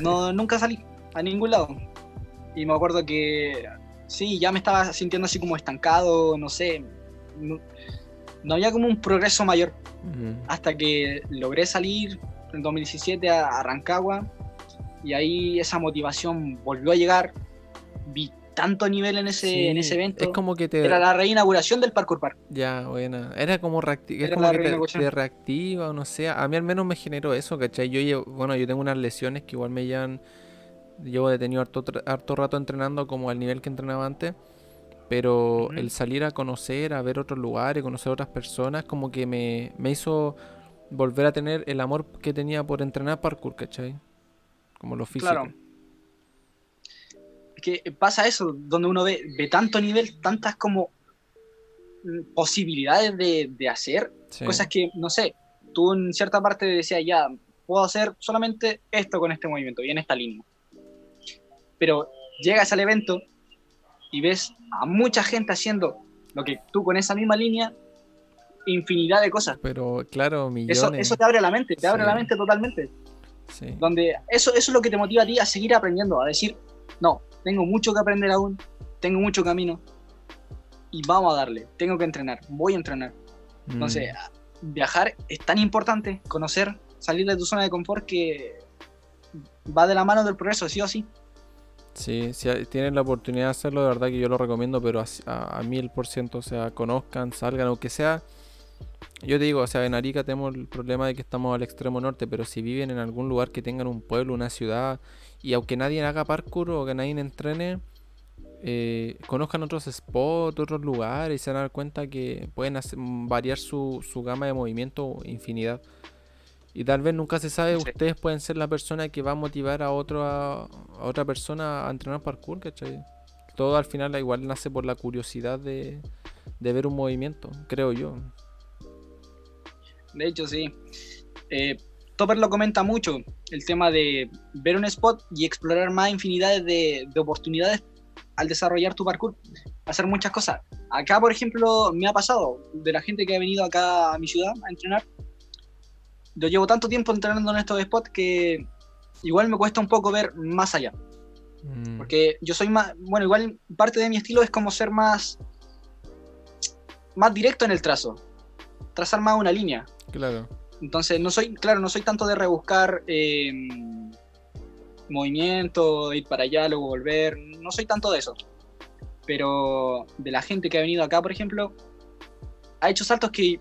No, nunca salí a ningún lado. Y me acuerdo que sí, ya me estaba sintiendo así como estancado, no sé. No había como un progreso mayor. Hasta que logré salir en 2017 a Rancagua. Y ahí esa motivación volvió a llegar. Vi tanto nivel en ese evento. Es como que era la reinauguración del Parkour Park. Ya, buena. Era como es como que te reactiva, o no sé. A mí al menos me generó eso, ¿cachai? Yo tengo unas lesiones que igual me llevan... Llevo detenido harto rato entrenando como al nivel que entrenaba antes. Pero el salir a conocer, a ver otros lugares, conocer otras personas, como que me hizo volver a tener el amor que tenía por entrenar parkour, ¿cachai? Como lo físico. Claro. Que pasa eso, donde uno ve tanto nivel, tantas como posibilidades de hacer cosas que, no sé, tú en cierta parte decías, ya, puedo hacer solamente esto con este movimiento y en esta línea. Pero llegas al evento y ves a mucha gente haciendo lo que tú con esa misma línea, infinidad de cosas. Pero claro, millones. Eso te abre la mente, te abre la mente totalmente. Sí. Donde eso es lo que te motiva a ti a seguir aprendiendo, a decir, no, tengo mucho que aprender aún, tengo mucho camino y vamos a darle, tengo que entrenar, voy a entrenar. Entonces, viajar es tan importante, conocer, salir de tu zona de confort, que va de la mano del progreso, sí o sí. Sí, si tienen la oportunidad de hacerlo, de verdad que yo lo recomiendo, pero a 1000%, o sea, conozcan, salgan, aunque sea... Yo te digo, o sea, en Arica tenemos el problema de que estamos al extremo norte, pero si viven en algún lugar que tengan un pueblo, una ciudad, y aunque nadie haga parkour o que nadie entrene, conozcan otros spots, otros lugares, y se van a dar cuenta que pueden variar su gama de movimiento infinidad. Y tal vez nunca se sabe, ustedes pueden ser la persona que va a motivar a otra persona a entrenar parkour, ¿cachai? Todo al final igual nace por la curiosidad de ver un movimiento, creo yo. De hecho, sí. Topper lo comenta mucho, el tema de ver un spot y explorar más infinidades de oportunidades al desarrollar tu parkour, hacer muchas cosas. Acá, por ejemplo, me ha pasado, de la gente que ha venido acá a mi ciudad a entrenar, yo llevo tanto tiempo entrenando en estos spots que igual me cuesta un poco ver más allá. Porque yo soy más, bueno, igual parte de mi estilo es como ser más directo en el trazo, trazar más una línea. Claro. Entonces no soy tanto de rebuscar movimiento, ir para allá, luego volver, no soy tanto de eso. Pero de la gente que ha venido acá, por ejemplo, ha hecho saltos que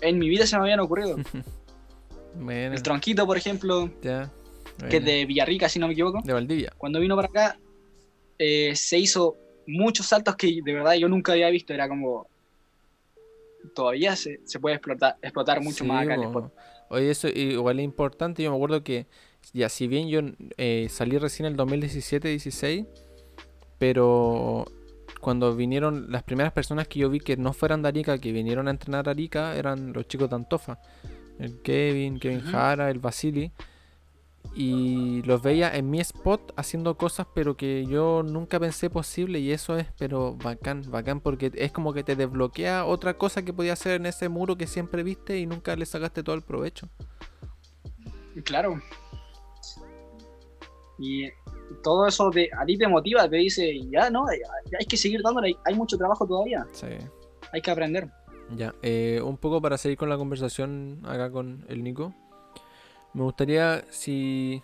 en mi vida se me habían ocurrido. Bueno. El tronquito, por ejemplo, ya. Bueno. Que es de Villarrica, si no me equivoco. De Valdivia. Cuando vino para acá, se hizo muchos saltos que de verdad yo nunca había visto. Era como... Todavía se puede explotar mucho más acá en el sport. Oye, eso igual es importante. Yo me acuerdo que, ya si bien yo salí recién en el 2017-16, pero cuando vinieron las primeras personas que yo vi que no fueran de Arica, que vinieron a entrenar a Arica, eran los chicos de Antofa. El Kevin Jara, el Vasili. Y los veía en mi spot haciendo cosas, pero que yo nunca pensé posible. Y eso es, pero bacán, porque es como que te desbloquea otra cosa que podías hacer en ese muro que siempre viste y nunca le sacaste todo el provecho. Claro. Y todo eso a ti te motiva, te dice, ya no, ya hay que seguir dándole, hay mucho trabajo todavía. Sí. Hay que aprender. Ya, un poco para seguir con la conversación acá con el Nico. Me gustaría si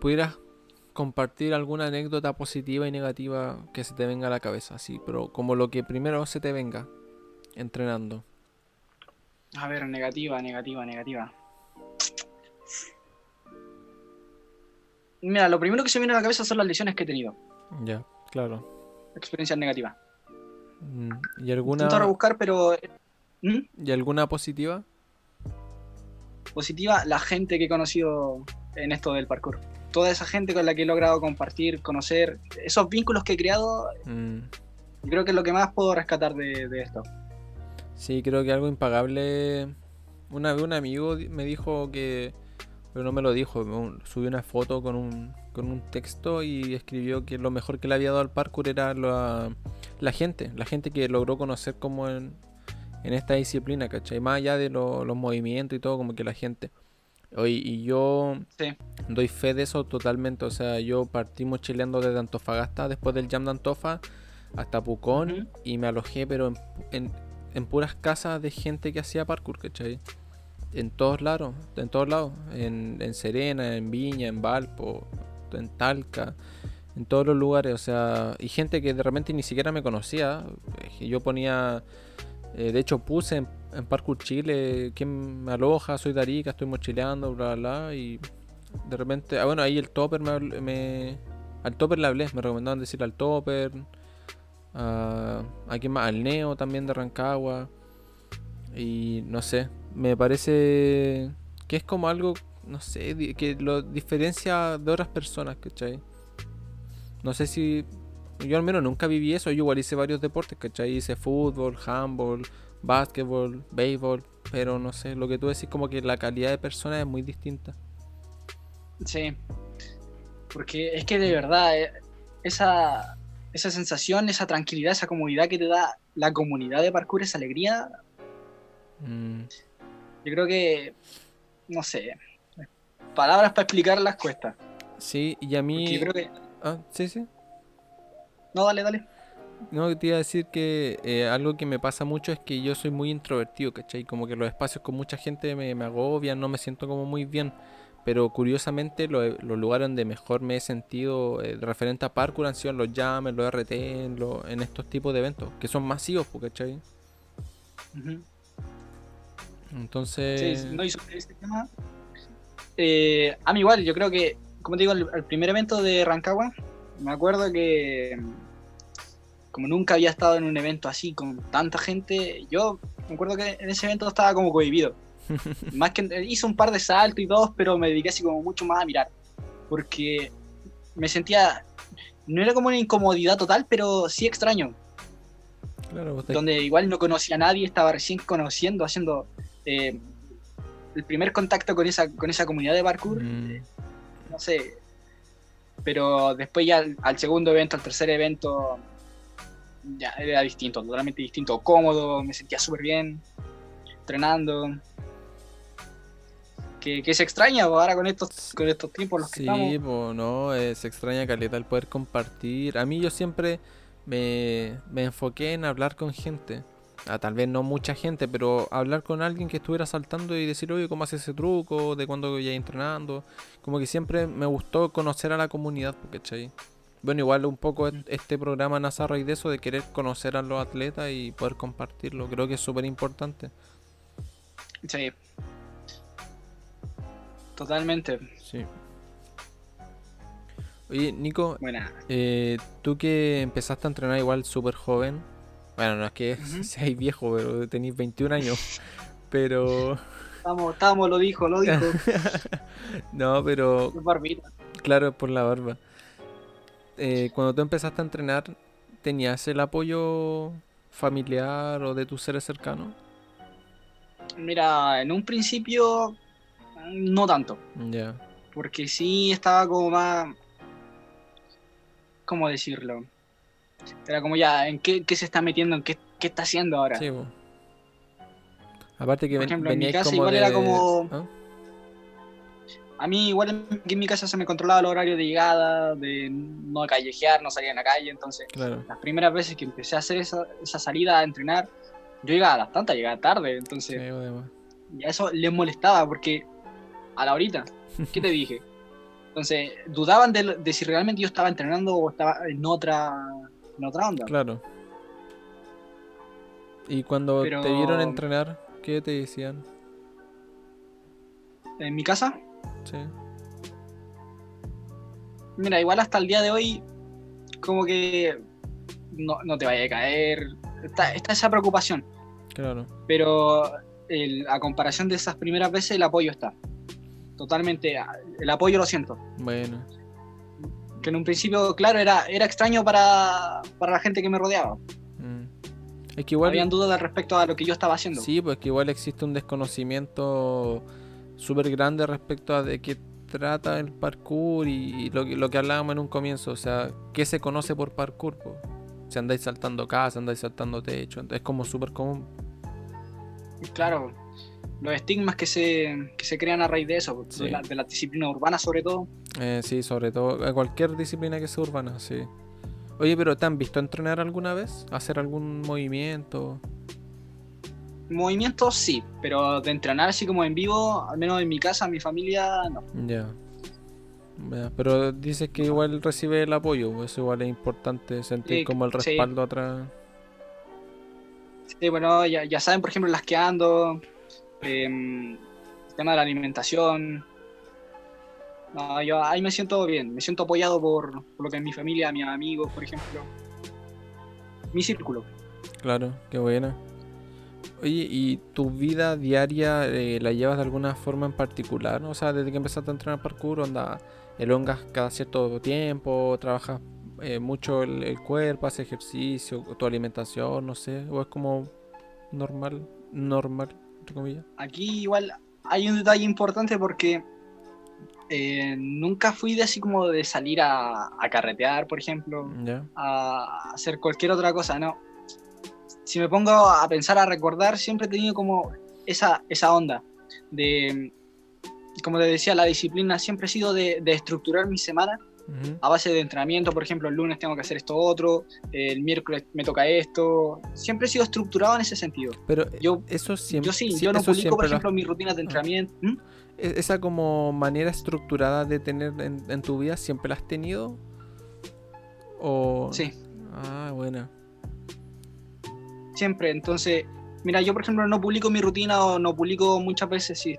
pudieras compartir alguna anécdota positiva y negativa que se te venga a la cabeza, así, pero como lo que primero se te venga entrenando. A ver, negativa. Mira, lo primero que se me viene a la cabeza son las lesiones que he tenido. Ya, claro. Experiencias negativas. ¿Y alguna? Intento rebuscar, pero... ¿Y alguna positiva? Positiva, la gente que he conocido en esto del parkour. Toda esa gente con la que he logrado compartir, conocer, esos vínculos que he creado, yo creo que es lo que más puedo rescatar de esto. Sí, creo que algo impagable. Una vez un amigo me dijo que, pero no me lo dijo, subió una foto con un texto y escribió que lo mejor que le había dado al parkour era la gente que logró conocer como en esta disciplina, ¿cachai? Más allá de los movimientos y todo, como que la gente. Y yo doy fe de eso totalmente. O sea, yo partí mochileando desde Antofagasta, después del jam de Antofa, hasta Pucón, y me alojé, pero en puras casas de gente que hacía parkour, ¿cachai? En todos lados. En Serena, en Viña, en Valpo, en Talca, en todos los lugares. O sea, y gente que de repente ni siquiera me conocía. Yo ponía... de hecho puse en Parkour Chile, ¿quién me aloja? Soy de Arica, estoy mochileando, bla, bla, bla, y de repente, ahí el Topper al Topper le hablé, me recomendaban decirle al Topper, ¿a quién más? Al Neo también de Rancagua, y no sé, me parece que es como algo, no sé, que lo diferencia de otras personas, ¿cachai? No sé si Yo al menos nunca viví eso. Yo igual hice varios deportes, ¿cachai? Hice fútbol, handball, básquetbol, béisbol, pero no sé, lo que tú decís, como que la calidad de personas es muy distinta. Sí, porque es que de verdad, esa sensación, esa tranquilidad, esa comodidad que te da la comunidad de parkour, esa alegría, yo creo que, no sé, palabras para explicarlas cuesta. Sí, y a mí... Porque yo creo que... Ah, sí, sí. No, dale. No, te iba a decir que algo que me pasa mucho es que yo soy muy introvertido, ¿cachai? Como que los espacios con mucha gente me agobian, no me siento como muy bien. Pero curiosamente los lugares donde mejor me he sentido referente a parkour han sido los jams, los RT, en estos tipos de eventos, que son masivos, ¿cachai? Uh-huh. Entonces... Sí, no hizo este tema. A mí igual, yo creo que, como te digo, el primer evento de Rancagua, me acuerdo que... Como nunca había estado en un evento así con tanta gente, yo me acuerdo que en ese evento estaba como cohibido. Más que hice un par de saltos y dos, pero me dediqué así como mucho más a mirar. Porque me sentía... No era como una incomodidad total, pero sí extraño. Claro, donde igual no conocía a nadie, estaba recién conociendo, haciendo el primer contacto con esa comunidad de parkour. No sé. Pero después ya al segundo evento, al tercer evento... Ya, era distinto, totalmente distinto, cómodo, me sentía súper bien, entrenando. Que se extraña ahora con estos tiempos los que estamos. Sí, pues no, se extraña caleta el poder compartir. A mí yo siempre me enfoqué en hablar con gente. Tal vez no mucha gente, pero hablar con alguien que estuviera saltando y decir, oye, ¿cómo haces ese truco? ¿De cuándo voy a ir entrenando? Como que siempre me gustó conocer a la comunidad, ¿cachai? Bueno, igual un poco este programa nace a raíz de eso, de querer conocer a los atletas y poder compartirlo. Creo que es súper importante. Sí. Totalmente. Sí. Oye, Nico, tú que empezaste a entrenar igual súper joven. Bueno, no es que seas viejo, pero tenés 21 años. Pero... Estamos, lo dijo. No, pero... Por barbita. Claro, por la barba. Cuando tú empezaste a entrenar, ¿tenías el apoyo familiar o de tus seres cercanos? Mira, en un principio no tanto. Ya. Yeah. Porque sí estaba como más... ¿Cómo decirlo? Era como ya, ¿en qué se está metiendo? ¿En qué está haciendo ahora? Sí, bueno. Aparte que... Por ejemplo, en mi casa igual era como... ¿Ah? A mí igual en mi casa se me controlaba el horario de llegada, de no callejear, no salir a la calle, entonces claro. Las primeras veces que empecé a hacer esa salida a entrenar, yo llegaba a las tantas, llegaba tarde, entonces sí, bueno. Y a eso les molestaba porque a la horita, ¿qué te dije? Entonces dudaban de si realmente yo estaba entrenando o estaba en otra onda. Claro. Y cuando te vieron entrenar, ¿qué te decían? ¿En mi casa? Sí. Mira, igual hasta el día de hoy, como que no te vaya a caer, está esa preocupación. Claro. Pero a comparación de esas primeras veces, el apoyo está. Totalmente, el apoyo lo siento. Bueno. Que en un principio, claro, era extraño para la gente que me rodeaba. Es que igual... Habían dudas respecto a lo que yo estaba haciendo. Sí, pues que igual existe un desconocimiento... súper grande respecto a de qué trata el parkour y lo que hablábamos en un comienzo, o sea, qué se conoce por parkour, po? Si andáis saltando casas, andáis saltando techo, es como súper común. Claro, los estigmas que se crean a raíz de eso, sí. De las disciplinas urbanas sobre todo. Sí, sobre todo, cualquier disciplina que sea urbana, sí. Oye, pero ¿te han visto entrenar alguna vez? ¿Hacer algún movimiento? Movimientos sí, pero de entrenar así como en vivo, al menos en mi casa, en mi familia, no. Ya. Yeah. Pero dices que igual recibe el apoyo, eso igual es importante, sentir como el respaldo sí. Atrás. Sí, bueno, ya saben, por ejemplo, las que ando, el tema de la alimentación. No, yo ahí me siento bien, me siento apoyado por lo que es mi familia, mis amigos, por ejemplo. Mi círculo. Claro, qué buena. Oye, ¿y tu vida diaria la llevas de alguna forma en particular? ¿No? O sea, desde que empezaste a entrenar parkour, ¿elongas cada cierto tiempo? ¿Trabajas mucho el cuerpo, hace ejercicio, tu alimentación, no sé, o es como normal, entre comillas. Aquí igual hay un detalle importante porque nunca fui de así como de salir a carretear, por ejemplo, yeah, a hacer cualquier otra cosa, no. Si me pongo a pensar, a recordar, siempre he tenido como esa onda de, como te decía, la disciplina. Siempre he sido de estructurar mi semana a base de entrenamiento. Por ejemplo, el lunes tengo que hacer esto otro, el miércoles me toca esto. Siempre he sido estructurado en ese sentido. Pero yo, eso siempre, yo no publico, por ejemplo, mis rutinas de entrenamiento. ¿Esa como manera estructurada de tener en tu vida siempre la has tenido? ¿O? Sí. Ah, buena. Siempre, entonces... Mira, yo por ejemplo no publico mi rutina o no publico muchas veces si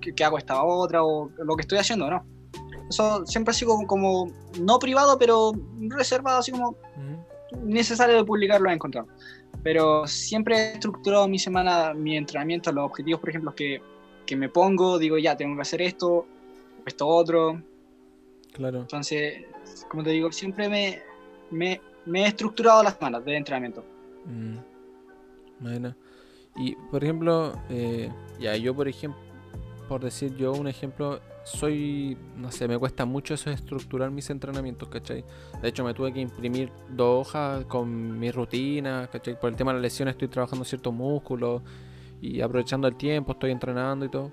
que hago esta otra o lo que estoy haciendo, ¿no? Eso siempre ha sido como no privado, pero reservado, así como necesario de publicarlo he encontrado. Pero siempre he estructurado mi semana, mi entrenamiento, los objetivos, por ejemplo, que me pongo, digo ya, tengo que hacer esto, esto otro. Claro. Entonces, como te digo, siempre me he estructurado las semanas de entrenamiento. Bueno. Y, por ejemplo, yo, por ejemplo, por decir yo un ejemplo, soy, no sé, me cuesta mucho eso de estructurar mis entrenamientos, ¿cachai? De hecho, me tuve que imprimir 2 hojas con mi rutina, ¿cachai? Por el tema de la lesión estoy trabajando ciertos músculos y aprovechando el tiempo, estoy entrenando y todo.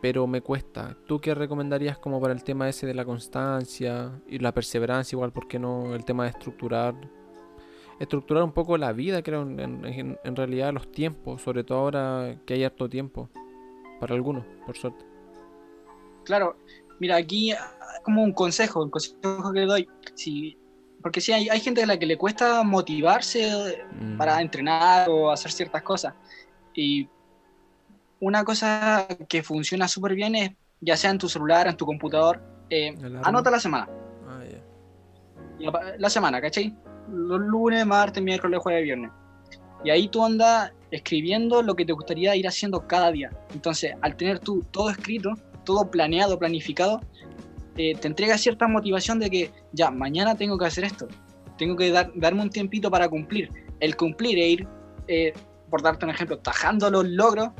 Pero me cuesta. ¿Tú qué recomendarías como para el tema ese de la constancia y la perseverancia igual? ¿Por qué no? El tema de estructurar un poco la vida, creo, en realidad los tiempos, sobre todo ahora que hay harto tiempo, para algunos, por suerte. Claro, mira, aquí como un consejo que le doy, sí, porque sí hay gente a la que le cuesta motivarse para entrenar o hacer ciertas cosas, y una cosa que funciona súper bien es, ya sea en tu celular, en tu computador, anota la semana. Ah, yeah. La semana, ¿cachai? Los lunes, martes, miércoles, jueves, viernes. Y ahí tú andas escribiendo lo que te gustaría ir haciendo cada día. Entonces, al tener tú todo escrito, todo planeado, planificado, te entrega cierta motivación de que ya, mañana tengo que hacer esto. Tengo que darme un tiempito para cumplir. El cumplir e ir, por darte un ejemplo, tajando los logros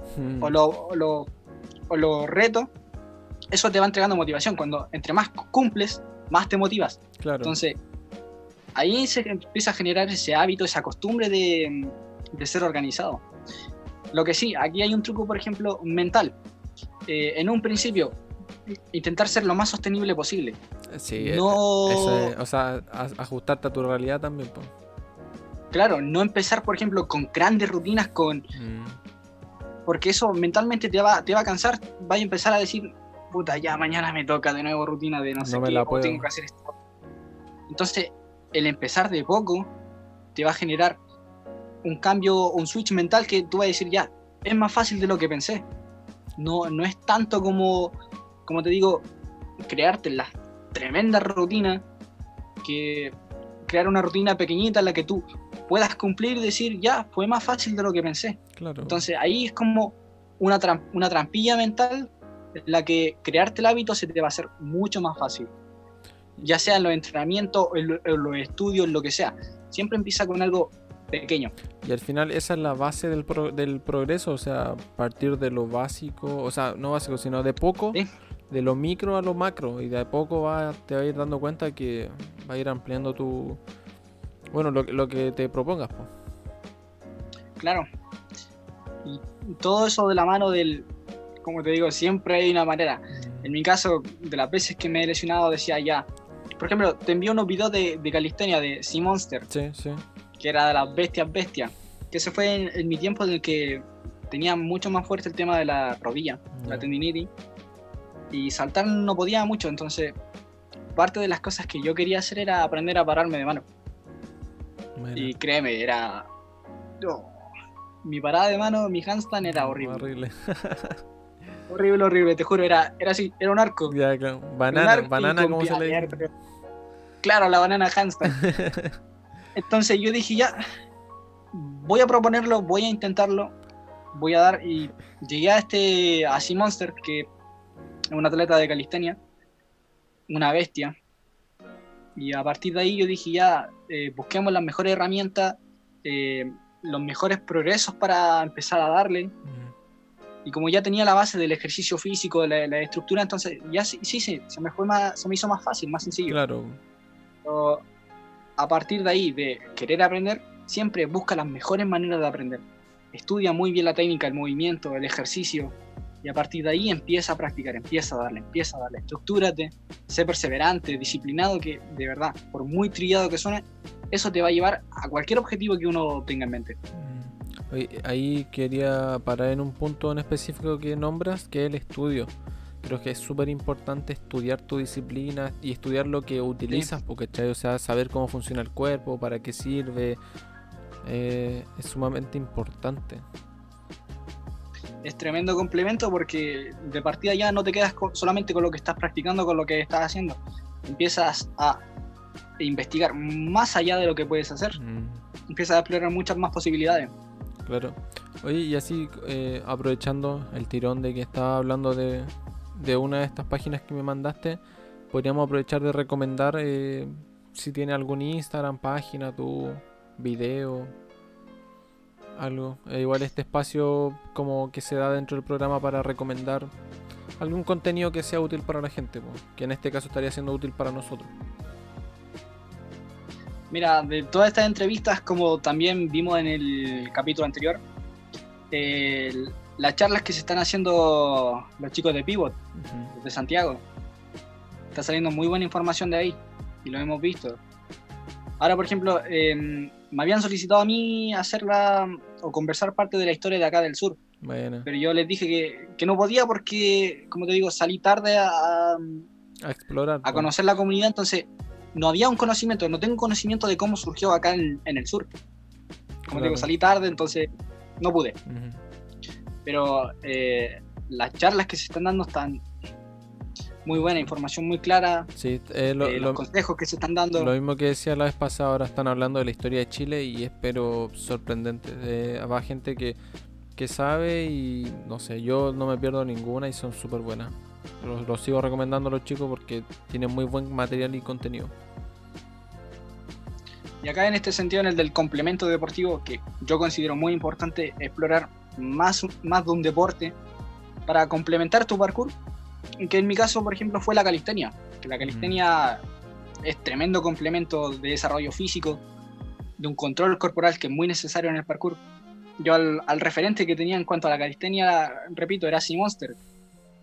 o los retos, eso te va entregando motivación. Cuando entre más cumples, más te motivas. Claro. Entonces... ahí se empieza a generar ese hábito, esa costumbre de ser organizado. Lo que sí, aquí hay un truco, por ejemplo, mental. En un principio, intentar ser lo más sostenible posible. Sí, no... ajustarte a tu realidad también. Pues. Claro, no empezar, por ejemplo, con grandes rutinas, porque eso mentalmente te va a cansar, vas a empezar a decir, puta, ya mañana me toca de nuevo rutina de no sé qué, o tengo que hacer esto. Entonces... el empezar de poco te va a generar un cambio, un switch mental que tú vas a decir, ya, es más fácil de lo que pensé. No es tanto como te digo, crearte las tremendas rutinas, que crear una rutina pequeñita en la que tú puedas cumplir y decir, ya, fue más fácil de lo que pensé. Claro. Entonces ahí es como una trampilla mental en la que crearte el hábito se te va a hacer mucho más fácil. Ya sea en los entrenamientos, en los estudios, lo que sea. Siempre empieza con algo pequeño. Y al final esa es la base del progreso, o sea, partir de lo básico, o sea, no básico, sino de poco, ¿sí? De lo micro a lo macro, y de a poco te vas a ir dando cuenta que va a ir ampliando lo que te propongas. Pues. Claro. Y todo eso de la mano del... como te digo, siempre hay una manera. En mi caso, de las veces que me he lesionado, decía ya... Por ejemplo, te envié unos videos de calistenia de Sea Monster. Sí, sí. Que era de las bestias. Que se fue en mi tiempo en el que tenía mucho más fuerte el tema de la rodilla, la tendinitis. Y saltar no podía mucho, entonces... parte de las cosas que yo quería hacer era aprender a pararme de mano. Bueno. Y créeme, era... oh, mi parada de mano, mi handstand era horrible. Horrible. Horrible, te juro, era así, era un arco. Ya, claro. Banana, ¿cómo se le dice? Claro, la banana handstand. Entonces yo dije, ya, voy a proponerlo, voy a intentarlo, voy a dar, y llegué a Sea Monster, que es un atleta de calistenia, una bestia, Y a partir de ahí yo dije ya, busquemos las mejores herramientas, los mejores progresos para empezar a darle. Y como ya tenía la base del ejercicio físico, de la estructura, entonces ya sí, se me hizo más fácil, más sencillo. Claro. Pero a partir de ahí, de querer aprender, siempre busca las mejores maneras de aprender. Estudia muy bien la técnica, el movimiento, el ejercicio, y a partir de ahí empieza a practicar, empieza a darle, estructúrate, sé perseverante, disciplinado, que de verdad, por muy trillado que suene, eso te va a llevar a cualquier objetivo que uno tenga en mente. Ahí quería parar en un punto en específico que nombras, que es el estudio. Creo que es súper importante estudiar tu disciplina y estudiar lo que utilizas, porque, ¿cachai? O sea, saber cómo funciona el cuerpo, para qué sirve, es sumamente importante. Es tremendo complemento, porque de partida ya no te quedas solamente con lo que estás practicando, con lo que estás haciendo. Empiezas a investigar más allá de lo que puedes hacer. Empiezas a explorar muchas más posibilidades. Claro. Oye, y así aprovechando el tirón de que estaba hablando de una de estas páginas que me mandaste, podríamos aprovechar de recomendar si tiene algún Instagram, página, tu video, algo. Igual este espacio como que se da dentro del programa para recomendar algún contenido que sea útil para la gente, pues, que en este caso estaría siendo útil para nosotros. Mira, de todas estas entrevistas, como también vimos en el capítulo anterior, las charlas que se están haciendo los chicos de Pivot, de Santiago, está saliendo muy buena información de ahí, y lo hemos visto. Ahora, por ejemplo, me habían solicitado a mí hacerla o conversar parte de la historia de acá del sur. Bueno. Pero yo les dije que no podía porque, como te digo, salí tarde a explorar, a conocer la comunidad, entonces no había un conocimiento, no tengo conocimiento de cómo surgió acá en el sur. Como digo, salí tarde, entonces no pude. Pero las charlas que se están dando están muy buena, información muy clara. Sí, los consejos que se están dando. Lo mismo que decía la vez pasada, ahora están hablando de la historia de Chile y es pero sorprendente. Va gente que sabe y no sé, yo no me pierdo ninguna y son súper buenas. Los sigo recomendando a los chicos porque tienen muy buen material y contenido. Y acá en este sentido, en el del complemento deportivo, que yo considero muy importante explorar más de un deporte para complementar tu parkour, que en mi caso, por ejemplo, fue la calistenia. Que la calistenia es tremendo complemento de desarrollo físico, de un control corporal que es muy necesario en el parkour. Yo al referente que tenía en cuanto a la calistenia, repito, era Sea Monster,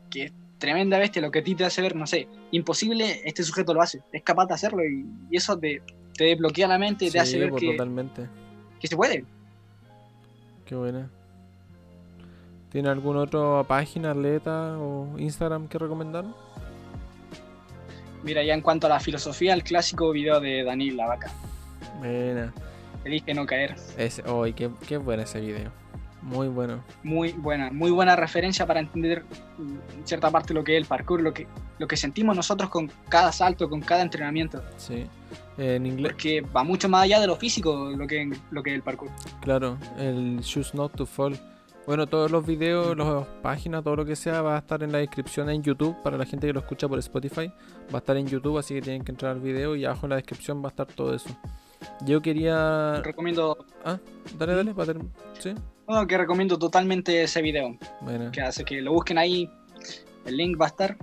que es tremenda bestia, lo que a ti te hace ver, no sé, imposible, este sujeto lo hace, es capaz de hacerlo y eso te desbloquea la mente, sí, te hace ver que se puede. Qué buena. ¿Tiene alguna otra página, atleta o Instagram que recomendar? Mira, ya en cuanto a la filosofía, el clásico video de Daniel Ilabaca. Buena. Te dije no caer. Qué bueno ese video. Muy bueno. Muy buena referencia para entender en cierta parte lo que es el parkour, lo que sentimos nosotros con cada salto, con cada entrenamiento. Sí. En inglés. Porque va mucho más allá de lo físico lo que es el parkour. Claro, el Choose Not to Fall. Bueno, todos los videos, las páginas, todo lo que sea va a estar en la descripción en YouTube. Para la gente que lo escucha por Spotify, va a estar en YouTube, así que tienen que entrar al video y abajo en la descripción va a estar todo eso. Yo quería... Recomiendo... Ah, dale, para terminar. ¿Sí? Bueno, que recomiendo totalmente ese video. Bueno. Que hace que lo busquen ahí, el link va a estar.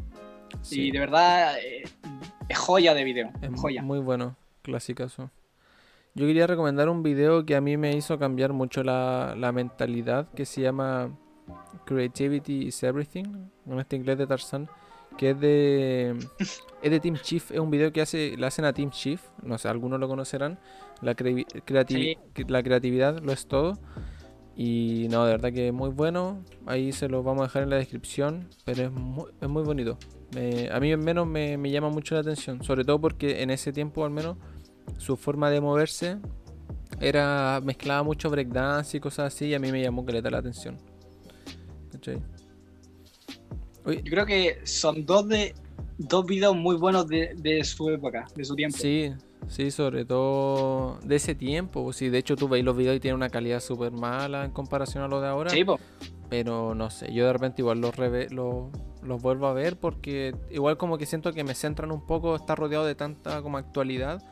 Sí. Y de verdad, es joya de video, es joya. Muy bueno, clasicazo. Yo quería recomendar un video que a mí me hizo cambiar mucho la mentalidad, que se llama Creativity is Everything, en este inglés de Tarzán, que es de Team Chief. Es un video que le hacen a Team Chief, no sé, algunos lo conocerán. La creatividad lo es todo. Y no, de verdad que es muy bueno. Ahí se lo vamos a dejar en la descripción, pero es muy bonito. A mí al menos me llama mucho la atención, sobre todo porque en ese tiempo al menos su forma de moverse mezclaba mucho breakdance y cosas así, y a mí me llamó caleta la atención. ¿Cachai? Oye. Yo creo que son dos videos muy buenos de su época, de su tiempo. Sí, sobre todo de ese tiempo. Sí, de hecho tú veis los videos y tienen una calidad súper mala en comparación a los de ahora. Sí, po. Pero no sé, yo de repente igual los los vuelvo a ver, porque igual como que siento que me centran un poco, está rodeado de tanta como actualidad.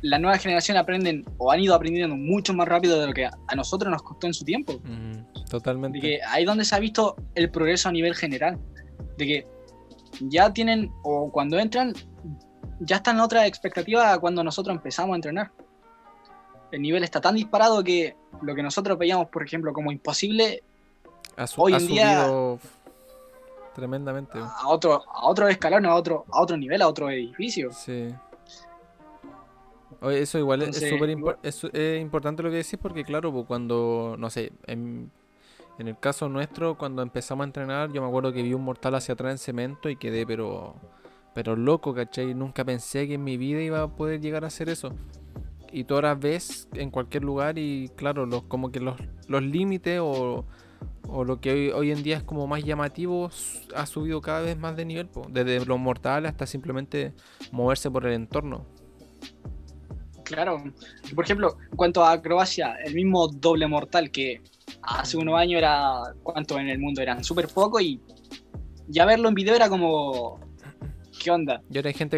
La nueva generación aprenden o han ido aprendiendo mucho más rápido de lo que a nosotros nos costó en su tiempo. Totalmente. De que ahí donde se ha visto el progreso a nivel general, de que ya tienen, o cuando entran, ya están en otra expectativa a cuando nosotros empezamos a entrenar. El nivel está tan disparado que lo que nosotros veíamos, por ejemplo, como imposible, hoy en día ha subido tremendamente. A otro escalón, a otro nivel, a otro edificio. Sí. Oye, eso igual entonces, es importante lo que decís, porque claro, pues cuando, no sé, en el caso nuestro, cuando empezamos a entrenar, yo me acuerdo que vi un mortal hacia atrás en cemento y quedé pero loco, ¿cachai? Nunca pensé que en mi vida iba a poder llegar a hacer eso. Y tú ahora ves en cualquier lugar y claro, como que los límites o lo que hoy en día es como más llamativo ha subido cada vez más de nivel, po. Desde los mortales hasta simplemente moverse por el entorno. Claro, por ejemplo, en cuanto a acrobacia, el mismo doble mortal que hace unos años era, ¿cuántos en el mundo eran? Súper poco, y ya verlo en video era como, ¿qué onda? Y ahora hay gente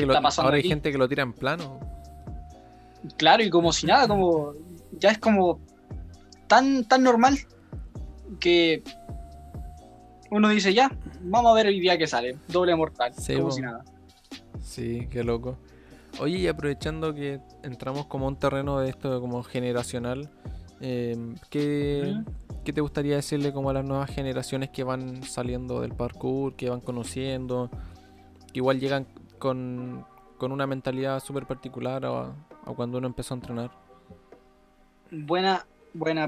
que lo tira en plano. Claro, y como si nada, como ya es como tan normal que uno dice, ya, vamos a ver el día que sale, doble mortal, sí, como si nada. Sí, qué loco. Oye, y aprovechando que entramos como a un terreno de esto como generacional, ¿qué te gustaría decirle como a las nuevas generaciones que van saliendo del parkour, que van conociendo, que igual llegan con una mentalidad súper particular a cuando uno empezó a entrenar? Buena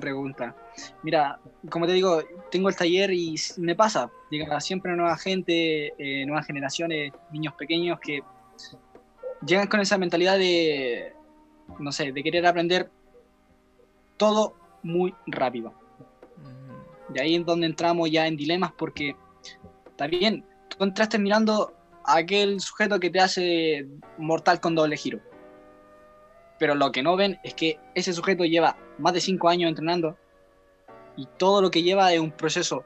pregunta. Mira, como te digo, tengo el taller y me pasa, llega siempre nueva gente, nuevas generaciones, niños pequeños que llegan con esa mentalidad de, no sé, de querer aprender todo muy rápido. Y ahí es donde entramos ya en dilemas, porque está bien, tú entraste mirando a aquel sujeto que te hace mortal con doble giro, pero lo que no ven es que ese sujeto lleva más de 5 años entrenando, y todo lo que lleva es un proceso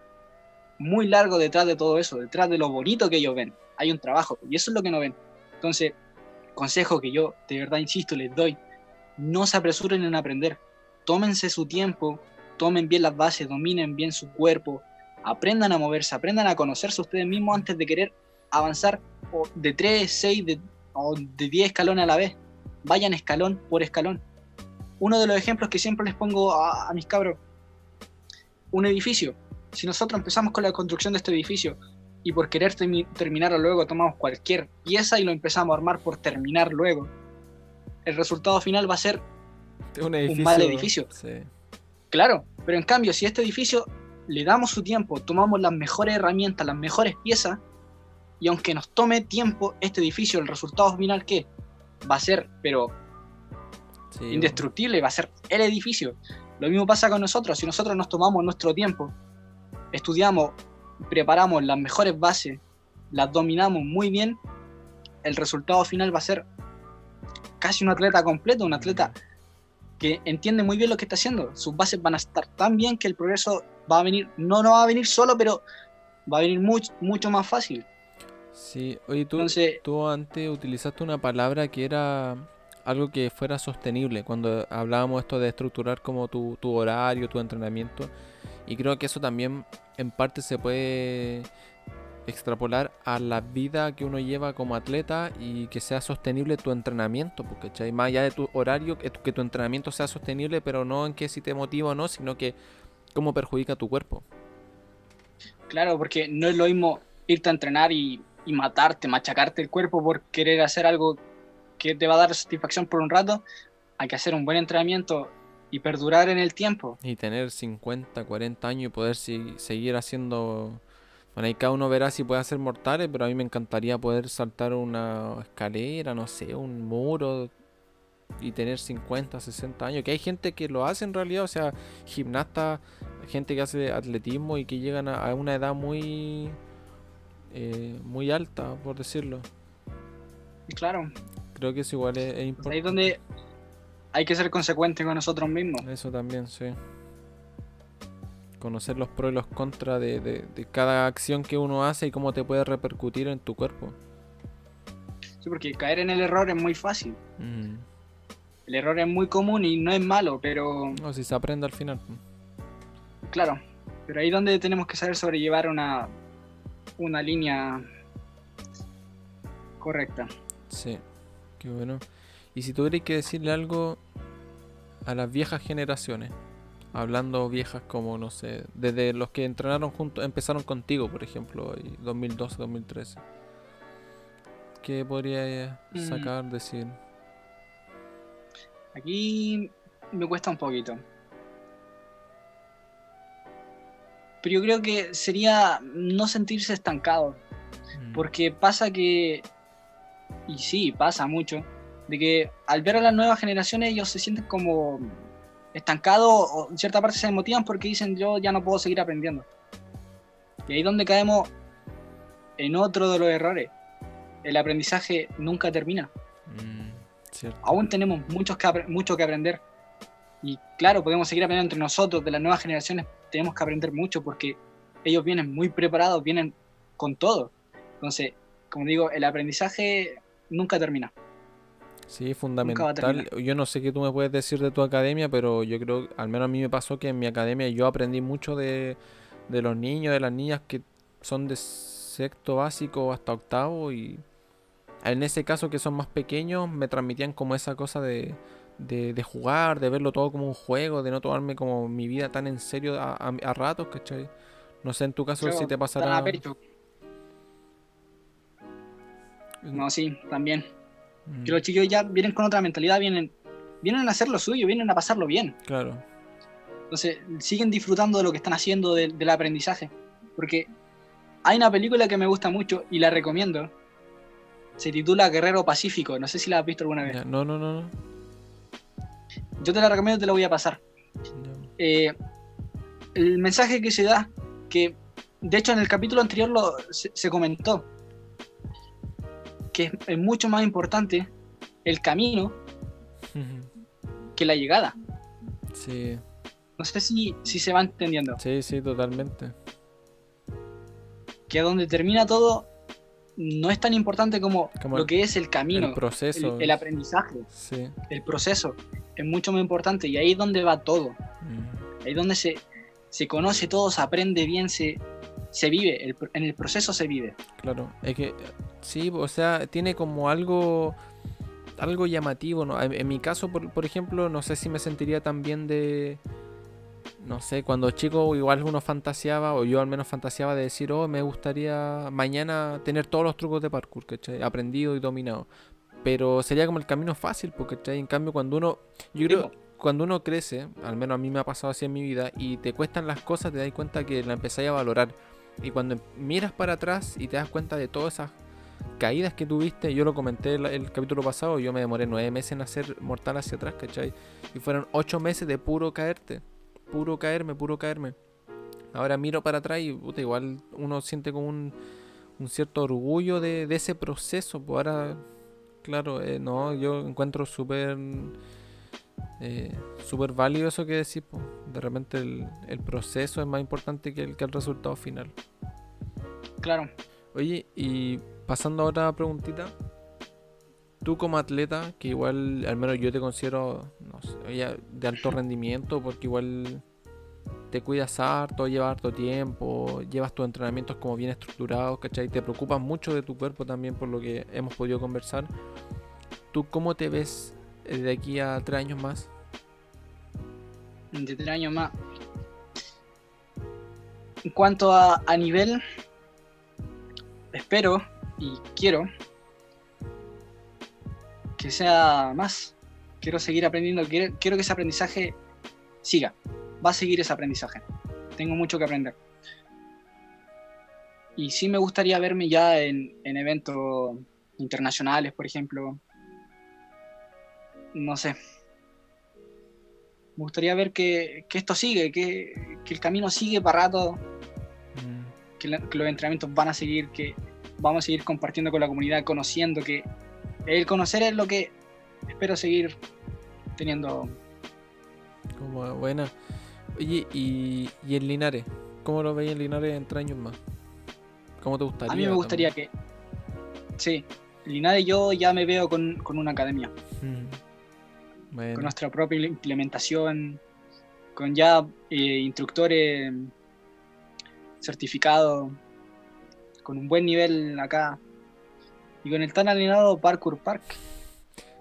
muy largo detrás de todo eso, detrás de lo bonito que ellos ven. Hay un trabajo, y eso es lo que no ven. Entonces, consejo que yo de verdad insisto, les doy: no se apresuren en aprender, tómense su tiempo, tomen bien las bases, dominen bien su cuerpo, aprendan a moverse, aprendan a conocerse ustedes mismos antes de querer avanzar de 3, 6 o de 10 escalones a la vez. Vayan escalón por escalón. Uno de los ejemplos que siempre les pongo a mis cabros: un edificio. Si nosotros empezamos con la construcción de este edificio y por querer terminarlo luego tomamos cualquier pieza y lo empezamos a armar por terminar luego, el resultado final va a ser un mal edificio. Sí. Claro, pero en cambio, si a este edificio le damos su tiempo, tomamos las mejores herramientas, las mejores piezas, y aunque nos tome tiempo este edificio, el resultado final, ¿qué? Va a ser, pero sí, indestructible, va a ser el edificio. Lo mismo pasa con nosotros. Si nosotros nos tomamos nuestro tiempo, estudiamos, preparamos las mejores bases, las dominamos muy bien, el resultado final va a ser casi un atleta completo, un atleta que entiende muy bien lo que está haciendo. Sus bases van a estar tan bien que el progreso va a venir, no va a venir solo, pero va a venir mucho más fácil. Sí. Oye, tú antes utilizaste una palabra que era algo que fuera sostenible cuando hablábamos esto de estructurar como tu horario, tu entrenamiento, y creo que eso también en parte se puede extrapolar a la vida que uno lleva como atleta, y que sea sostenible tu entrenamiento, porque ¿cachai? Más allá de tu horario, que tu entrenamiento sea sostenible, pero no en que si te motiva o no, sino que cómo perjudica tu cuerpo. Claro, porque no es lo mismo irte a entrenar y matarte, machacarte el cuerpo por querer hacer algo que te va a dar satisfacción por un rato. Hay que hacer un buen entrenamiento y perdurar en el tiempo. Y tener 50, 40 años y poder seguir haciendo. Bueno, ahí cada uno verá si puede hacer mortales, pero a mí me encantaría poder saltar una escalera, no sé, un muro, y tener 50, 60 años. Que hay gente que lo hace en realidad, o sea, gimnastas, gente que hace atletismo y que llegan a una edad muy muy alta, por decirlo. Claro. Creo que eso igual es importante. Ahí es donde hay que ser consecuentes con nosotros mismos. Eso también, sí. conocer los pros y los contras de cada acción que uno hace y cómo te puede repercutir en tu cuerpo. Sí, porque caer en el error es muy fácil. Mm. El error es muy común y no es malo, pero... No, si se aprende al final. Claro, pero ahí es donde tenemos que saber sobrellevar una línea correcta. Sí, qué bueno. Y si tuvierais que decirle algo a las viejas generaciones, hablando viejas como, no sé, desde los que entrenaron juntos, empezaron contigo, por ejemplo, 2012, 2013. ¿Qué podría sacar, decir? Aquí me cuesta un poquito. Pero yo creo que sería no sentirse estancado. Porque pasa que, y sí, pasa mucho, de que al ver a las nuevas generaciones ellos se sienten como estancados o en cierta parte se desmotivan porque dicen yo ya no puedo seguir aprendiendo. Y ahí es donde caemos en otro de los errores. El aprendizaje nunca termina. Cierto. Aún tenemos mucho que aprender. Y claro, podemos seguir aprendiendo entre nosotros, de las nuevas generaciones. Tenemos que aprender mucho porque ellos vienen muy preparados, vienen con todo. Entonces, como digo, el aprendizaje nunca termina. Sí, es fundamental. Yo no sé qué tú me puedes decir de tu academia, pero yo creo, al menos a mí me pasó que en mi academia yo aprendí mucho de los niños, de las niñas que son de sexto básico hasta octavo, y en ese caso que son más pequeños me transmitían como esa cosa de jugar, de verlo todo como un juego, de no tomarme como mi vida tan en serio a ratos, ¿cachai? No sé en tu caso, creo, si te pasará. No, sí, también. Que los chicos ya vienen con otra mentalidad, vienen a hacer lo suyo, vienen a pasarlo bien. Claro. Entonces, siguen disfrutando de lo que están haciendo, del aprendizaje. Porque hay una película que me gusta mucho y la recomiendo. Se titula Guerrero Pacífico. No sé si la has visto alguna vez. Ya, no. Yo te la recomiendo y te la voy a pasar. El mensaje que se da, que de hecho en el capítulo anterior se comentó, que es mucho más importante el camino que la llegada. Sí. No sé si se va entendiendo. Sí, totalmente. Que a donde termina todo no es tan importante como lo que es el camino, el proceso, el aprendizaje. Sí. El proceso es mucho más importante y ahí es donde va todo. Ahí es donde se conoce todo, se aprende bien, se vive, en el proceso se vive. Claro, es que sí, o sea, tiene como algo llamativo, ¿no? En mi caso, por ejemplo, no sé si me sentiría tan bien no sé, cuando chico igual uno fantaseaba, o yo al menos fantaseaba de decir, me gustaría mañana tener todos los trucos de parkour, ¿cachai? Aprendido y dominado. Pero sería como el camino fácil, porque, ¿cachai? En cambio, cuando uno crece, al menos a mí me ha pasado así en mi vida, y te cuestan las cosas, te das cuenta que la empezáis a valorar. Y cuando miras para atrás y te das cuenta de todas esas caídas que tuviste, yo lo comenté el capítulo pasado, yo me demoré 9 meses en hacer mortal hacia atrás, ¿cachai? Y fueron 8 meses de puro caerte, puro caerme. Ahora miro para atrás y puta, igual uno siente como un cierto orgullo de ese proceso. Pues ahora, claro, no, yo encuentro súper válido eso que decís, pues. De repente el proceso es más importante que el resultado final. Claro. Oye, y pasando a otra preguntita, tú como atleta, que igual al menos yo te considero, no sé, ya de alto rendimiento, porque igual te cuidas harto, llevas harto tiempo, llevas tus entrenamientos como bien estructurados, ¿cachai? Te preocupas mucho de tu cuerpo también, por lo que hemos podido conversar. ¿Tú cómo te ves de aquí a 3 años más? De 3 años más. En cuanto a nivel, espero y quiero que sea más. Quiero seguir aprendiendo, quiero que ese aprendizaje siga. Va a seguir ese aprendizaje. Tengo mucho que aprender. Y sí me gustaría verme ya en eventos internacionales, por ejemplo. No sé. Me gustaría ver que esto sigue, que el camino sigue para rato, que los entrenamientos van a seguir, que vamos a seguir compartiendo con la comunidad, conociendo, que el conocer es lo que espero seguir teniendo. Como buena. Oye, ¿y en Linares? ¿Cómo lo veis en Linares en 3 años más? ¿Cómo te gustaría? A mí me gustaría también que... Sí, Linares yo ya me veo con una academia. Bueno. Con nuestra propia implementación, con ya instructores certificados, con un buen nivel acá y con el tan anhelado Parkour Park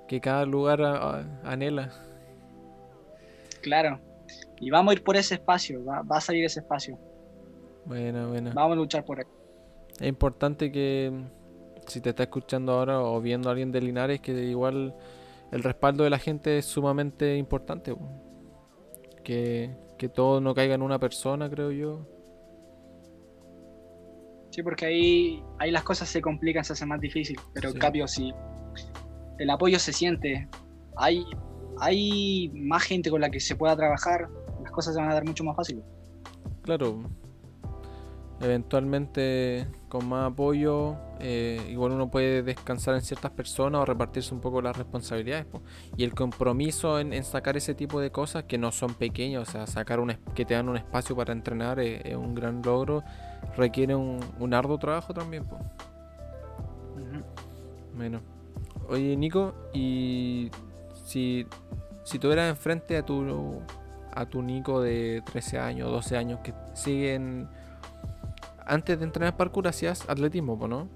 que cada lugar anhela. Claro, y vamos a ir por ese espacio, va a salir ese espacio. Bueno, bueno. Vamos a luchar por él. Es importante que si te está escuchando ahora o viendo a alguien de Linares, que igual el respaldo de la gente es sumamente importante. Que todo no caiga en una persona, creo yo. Sí, porque ahí las cosas se complican, se hace más difícil. Pero sí, en cambio, sí, el apoyo se siente. Hay más gente con la que se pueda trabajar, las cosas se van a dar mucho más fáciles. Claro. Eventualmente, con más apoyo, igual uno puede descansar en ciertas personas o repartirse un poco las responsabilidades, po. Y el compromiso en sacar ese tipo de cosas que no son pequeñas, o sea, sacar que te dan un espacio para entrenar es un gran logro, requiere un arduo trabajo también, po. Bueno, oye Nico, y si tuvieras enfrente a tu Nico de 13 años, 12 años que siguen... Antes de entrenar parkour hacías atletismo, ¿no?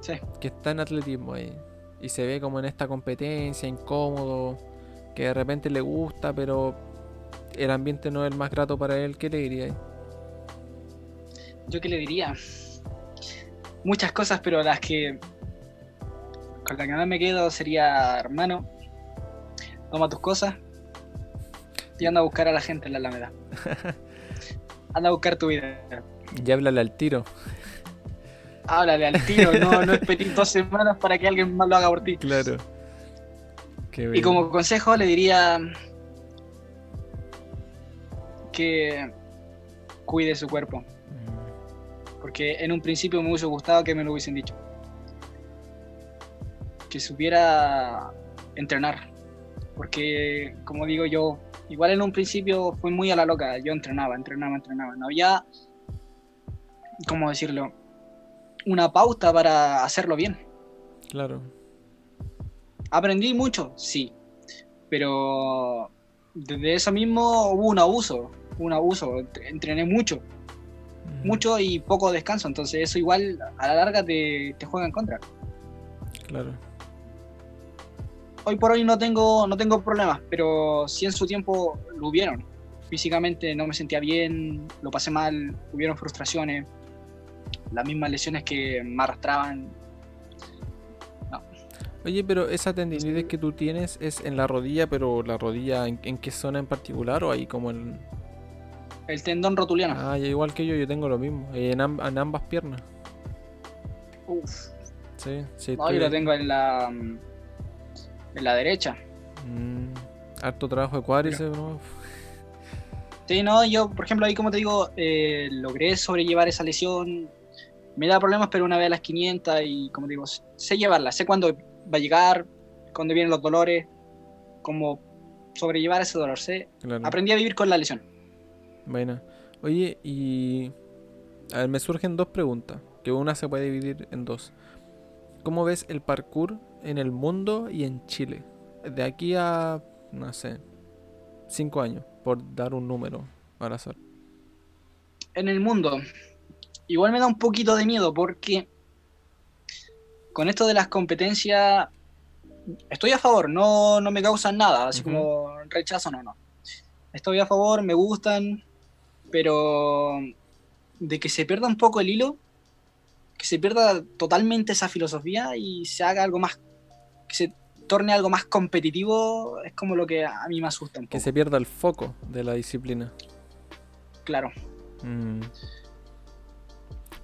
Sí. Que está en atletismo ahí. Y se ve como en esta competencia, incómodo, que de repente le gusta, pero el ambiente no es el más grato para él. ¿Qué le dirías? Yo qué le diría. Muchas cosas, pero con las que no me quedo sería, hermano, toma tus cosas y anda a buscar a la gente en la Alameda. Anda a buscar tu vida. Y háblale al tiro. Háblale al tiro, no esperes 2 semanas para que alguien más lo haga por ti. Claro. Qué bien. Y como consejo le diría que cuide su cuerpo. Porque en un principio me hubiese gustado que me lo hubiesen dicho. Que supiera entrenar. Porque, como digo yo, igual en un principio fue muy a la loca. Yo entrenaba. No había... ¿Cómo decirlo? Una pauta para hacerlo bien. Claro. Aprendí mucho, sí. Pero desde eso mismo hubo un abuso. Entrené mucho. Mucho y poco descanso. Entonces eso igual a la larga te juega en contra. Claro. Hoy por hoy no tengo problemas, pero sí en su tiempo lo hubieron. Físicamente no me sentía bien, lo pasé mal, hubieron frustraciones. Las mismas lesiones que me arrastraban. No. Oye, pero esa tendinitis que tú tienes es en la rodilla, pero ¿la rodilla en qué zona en particular o ahí como en...? El tendón rotuliano. Ah, igual que yo tengo lo mismo, en ambas piernas. Uff. Sí. No, yo lo tengo en la derecha. Harto trabajo de cuádriceps, ¿no? Sí, no, yo, por ejemplo, ahí como te digo, logré sobrellevar esa lesión. Me da problemas, pero una vez a las 500 y, como te digo, sé llevarla. Sé cuándo va a llegar, cuándo vienen los dolores, cómo sobrellevar ese dolor. Sé. Claro. Aprendí a vivir con la lesión. Bueno. Oye, y... A ver, me surgen 2 preguntas, que una se puede dividir en 2. ¿Cómo ves el parkour en el mundo y en Chile? De aquí a, no sé, 5 años. Por dar un número al azar. En el mundo igual me da un poquito de miedo porque con esto de las competencias estoy a favor, no me causan nada, así como rechazo, no. Estoy a favor, me gustan, pero de que se pierda un poco el hilo, que se pierda totalmente esa filosofía y se haga algo más, que se torne algo más competitivo, es como lo que a mí me asusta un poco. Que se pierda el foco de la disciplina. Claro.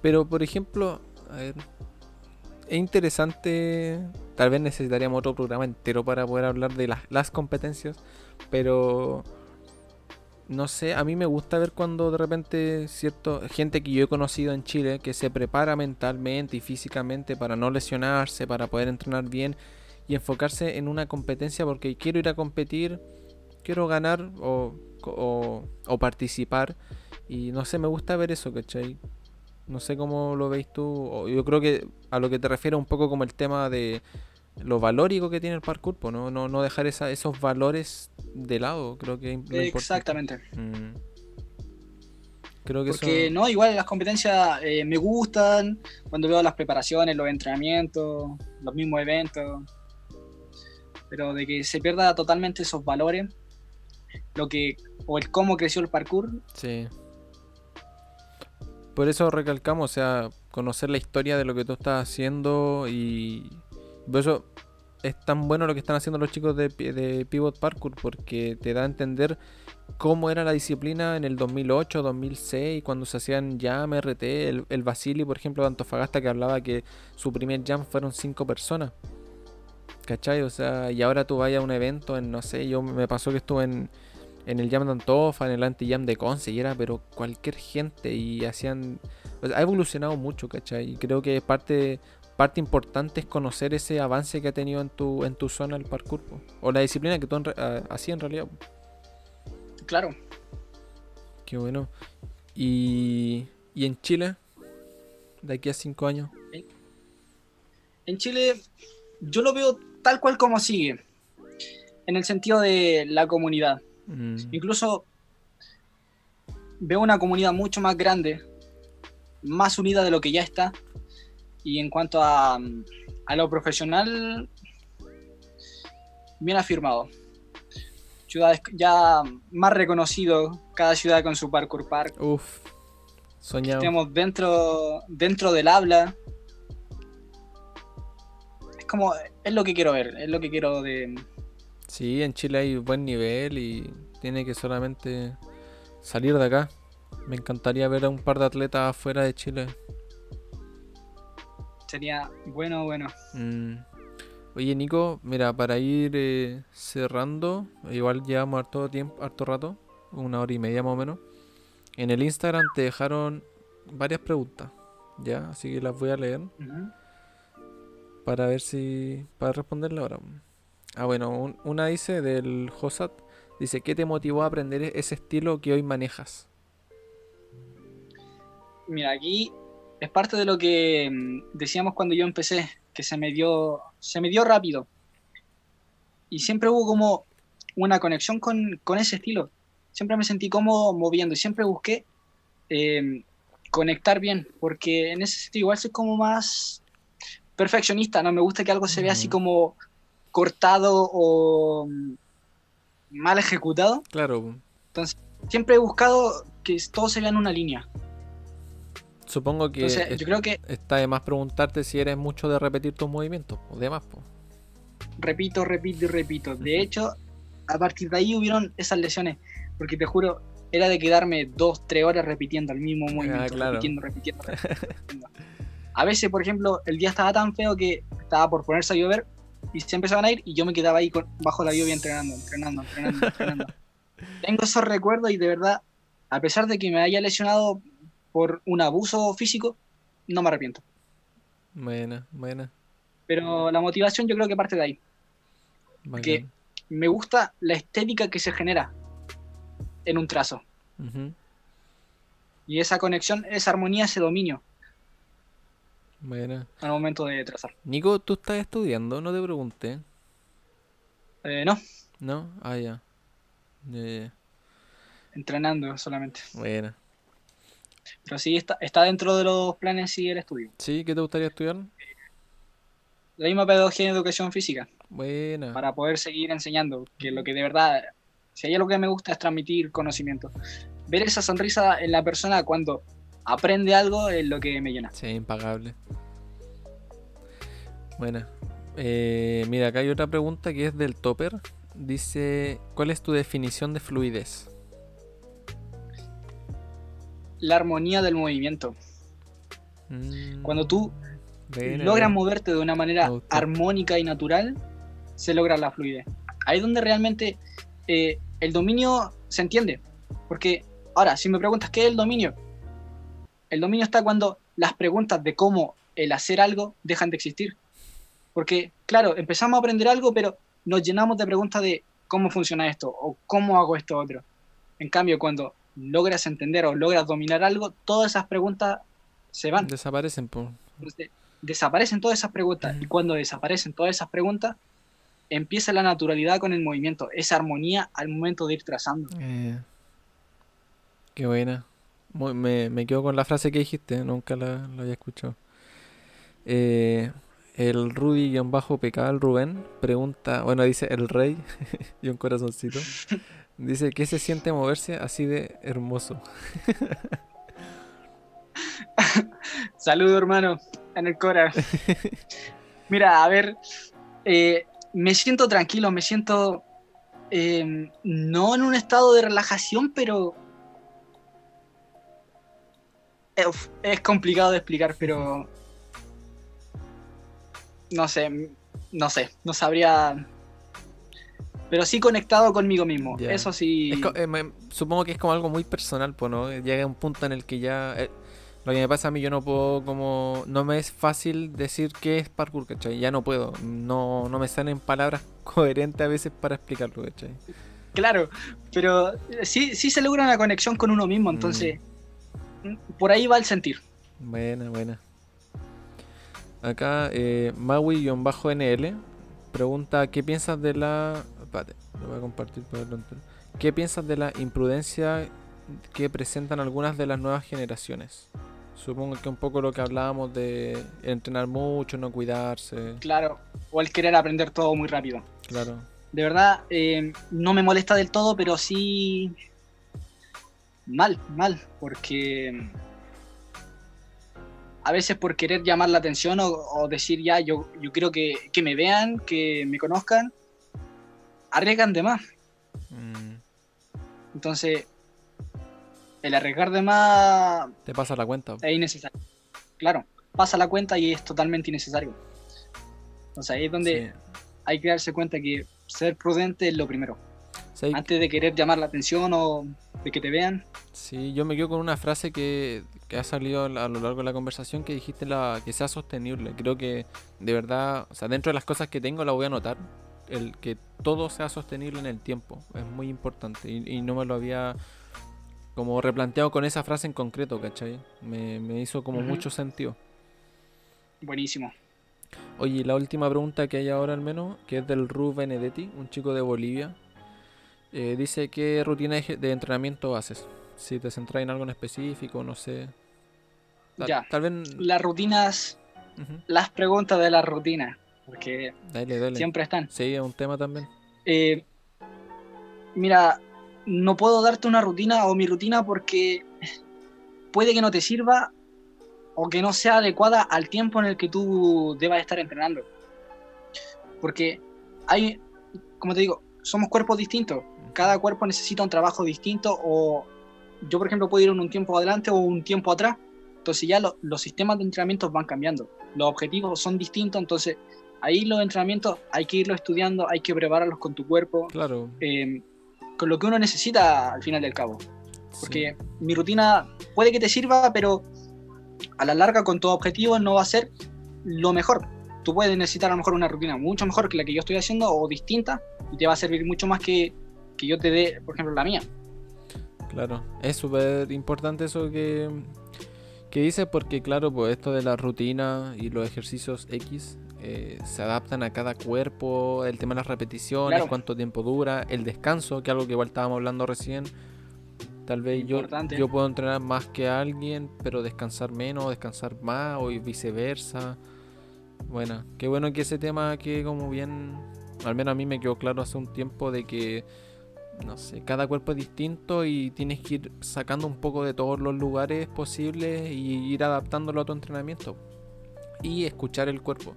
Pero, por ejemplo, a ver, es interesante, tal vez necesitaríamos otro programa entero para poder hablar de las competencias, pero no sé, a mí me gusta ver cuando de repente gente que yo he conocido en Chile que se prepara mentalmente y físicamente para no lesionarse, para poder entrenar bien y enfocarse en una competencia porque quiero ir a competir quiero ganar o participar. Y no sé, me gusta ver eso, ¿cachai? No sé cómo lo veis tú. O yo creo que a lo que te refieres un poco como el tema de lo valórico que tiene el parkour, pues, ¿no? No dejar esos valores de lado, creo que no importa. Exactamente. Creo que porque eso... no, igual las competencias me gustan, cuando veo las preparaciones, los entrenamientos, los mismos eventos, pero de que se pierda totalmente esos valores, lo que o el cómo creció el parkour. Sí. Por eso recalcamos, o sea, conocer la historia de lo que tú estás haciendo y... Por eso es tan bueno lo que están haciendo los chicos de Pivot Parkour, porque te da a entender cómo era la disciplina en el 2008, 2006, cuando se hacían jam, RT, el Vasili, por ejemplo, de Antofagasta, que hablaba que su primer jam fueron 5 personas. ¿Cachai? O sea, y ahora tú vas a un evento en, no sé, yo me pasó que estuve en el jam de Antofa, en el anti-jam de Conce, y era, pero cualquier gente, y hacían... O sea, ha evolucionado mucho, ¿cachai? Y creo que parte importante es conocer ese avance que ha tenido en tu zona el parkour, po, o la disciplina que tú hacías en realidad, po. Claro. Qué bueno. ¿Y en Chile? De aquí a 5 años. En Chile yo lo veo tal cual como sigue, en el sentido de la comunidad. Incluso veo una comunidad mucho más grande, más unida de lo que ya está. Y en cuanto a lo profesional, bien afirmado. Ciudades ya más reconocido, cada ciudad con su parkour park. Uf, soñado. Estemos dentro del habla. Es lo que quiero ver, es lo que quiero de... Sí, en Chile hay buen nivel y tiene que solamente salir de acá. Me encantaría ver a un par de atletas afuera de Chile. Sería bueno. Oye, Nico, mira, para ir cerrando, igual llevamos harto rato, 1 hora y media más o menos. En el Instagram te dejaron varias preguntas, ¿ya? Así que las voy a leer. Para ver si... para responderla ahora. Ah, bueno, una dice, del Josat, dice, ¿qué te motivó a aprender ese estilo que hoy manejas? Mira, aquí... es parte de lo que decíamos cuando yo empecé, que se me dio rápido. Y siempre hubo como una conexión con ese estilo. Siempre me sentí cómodo moviendo y siempre busqué conectar bien, porque en ese sentido igual soy como más perfeccionista, ¿no? Me gusta que algo se vea así como cortado o mal ejecutado. Claro. Entonces siempre he buscado que todo se vea en una línea. Supongo que, entonces, yo creo que está de más preguntarte si eres mucho de repetir tus movimientos o de más, po. Repito. De hecho, a partir de ahí hubieron esas lesiones, porque te juro, era de quedarme 2-3 horas repitiendo el mismo movimiento, claro. repitiendo. A veces, por ejemplo, el día estaba tan feo que estaba por ponerse a llover y se empezaban a ir y yo me quedaba ahí bajo la lluvia entrenando. Tengo esos recuerdos y de verdad, a pesar de que me haya lesionado por un abuso físico, no me arrepiento. Buena. Pero la motivación yo creo que parte de ahí. Porque me gusta la estética que se genera en un trazo. Y esa conexión, esa armonía, ese dominio. Buena. Al momento de trazar. Nico, ¿tú estás estudiando? No te pregunté. No. ¿No? Ah, ya. Yeah. Entrenando solamente. Buena. Pero sí, está dentro de los planes y el estudio. ¿Sí? ¿Qué te gustaría estudiar? La misma pedagogía en educación física. Buena. Para poder seguir enseñando, que lo que de verdad, si hay algo que me gusta es transmitir conocimiento. Ver esa sonrisa en la persona cuando aprende algo es lo que me llena. Sí, impagable. Buena. Mira, acá hay otra pregunta que es del Topper. Dice, ¿cuál es tu definición de fluidez? La armonía del movimiento. Cuando tú logras moverte de una manera armónica y natural, se logra la fluidez. Ahí es donde realmente el dominio se entiende. Porque ahora, si me preguntas qué es el dominio está cuando las preguntas de cómo el hacer algo dejan de existir. Porque, claro, empezamos a aprender algo, pero nos llenamos de preguntas de cómo funciona esto o cómo hago esto otro. En cambio, cuando logras entender o logras dominar algo, todas esas preguntas se van. Desaparecen, pues. Desaparecen todas esas preguntas. Y cuando desaparecen todas esas preguntas, empieza la naturalidad con el movimiento, esa armonía al momento de ir trazando. Qué buena. Me quedo con la frase que dijiste, nunca la había escuchado. El Rudy_PK, el Rubén, pregunta, bueno, dice el rey y un corazoncito. Dice, ¿qué se siente moverse así de hermoso? Saludo, hermano, en el cora. Mira, a ver, me siento tranquilo, me siento no en un estado de relajación, pero es complicado de explicar, pero no sabría, pero sí conectado conmigo mismo, yeah. Eso sí. Supongo que es como algo muy personal, pues, ¿no? Llega un punto en el que ya, lo que me pasa a mí, yo no puedo, como, no me es fácil decir qué es parkour, ¿cachai? Ya no puedo, no me salen palabras coherentes a veces para explicarlo, ¿cachai? Claro, pero sí se logra una conexión con uno mismo, entonces por ahí va el sentir. Buena. Acá Maui_NL pregunta, ¿qué piensas de la... Espérate, lo voy a compartir para verlo entero. ¿Qué piensas de la imprudencia que presentan algunas de las nuevas generaciones? Supongo que un poco lo que hablábamos de entrenar mucho, no cuidarse. Claro, o el querer aprender todo muy rápido. Claro. De verdad, no me molesta del todo, pero sí... Mal, porque... A veces por querer llamar la atención o decir ya, yo quiero que me vean, que me conozcan, arriesgan de más. Entonces, el arriesgar de más... Te pasa la cuenta. Es innecesario. Claro, pasa la cuenta y es totalmente innecesario. Entonces ahí es donde hay que darse cuenta que ser prudente es lo primero. Sí. Antes de querer llamar la atención o de que te vean. Sí, yo me quedo con una frase que ha salido a lo largo de la conversación, que dijiste que sea sostenible. Creo que de verdad, o sea, dentro de las cosas que tengo la voy a anotar, el que todo sea sostenible en el tiempo es muy importante, y no me lo había como replanteado con esa frase en concreto, ¿cachai? Me hizo como mucho sentido. Buenísimo. Oye, la última pregunta que hay ahora, al menos, que es del Ru Benedetti, un chico de Bolivia. Dice, ¿qué rutina de entrenamiento haces? Si te centras en algo en específico, no sé. Tal vez... Las rutinas, las preguntas de la rutina, porque dale. Siempre están. Sí, es un tema también. Mira, no puedo darte una rutina o mi rutina porque puede que no te sirva o que no sea adecuada al tiempo en el que tú debas estar entrenando. Porque hay, como te digo, somos cuerpos distintos, cada cuerpo necesita un trabajo distinto, o yo por ejemplo puedo ir un tiempo adelante o un tiempo atrás, entonces ya los sistemas de entrenamiento van cambiando, los objetivos son distintos, entonces ahí los entrenamientos hay que irlos estudiando, hay que prepararlos con tu cuerpo, claro. Con lo que uno necesita al final del cabo, porque mi rutina puede que te sirva, pero a la larga con tus objetivos no va a ser lo mejor. Tú puedes necesitar a lo mejor una rutina mucho mejor que la que yo estoy haciendo o distinta, y te va a servir mucho más que yo te dé, por ejemplo, la mía. Claro, es súper importante eso que dices, porque claro, pues esto de la rutina y los ejercicios X se adaptan a cada cuerpo, el tema de las repeticiones, claro. Cuánto tiempo dura, el descanso, que es algo que igual estábamos hablando recién. Tal vez yo puedo entrenar más que alguien, pero descansar menos, descansar más, o viceversa. Bueno, qué bueno que ese tema quede como bien... Al menos a mí me quedó claro hace un tiempo de que, no sé, cada cuerpo es distinto y tienes que ir sacando un poco de todos los lugares posibles y ir adaptándolo a tu entrenamiento. Y escuchar el cuerpo.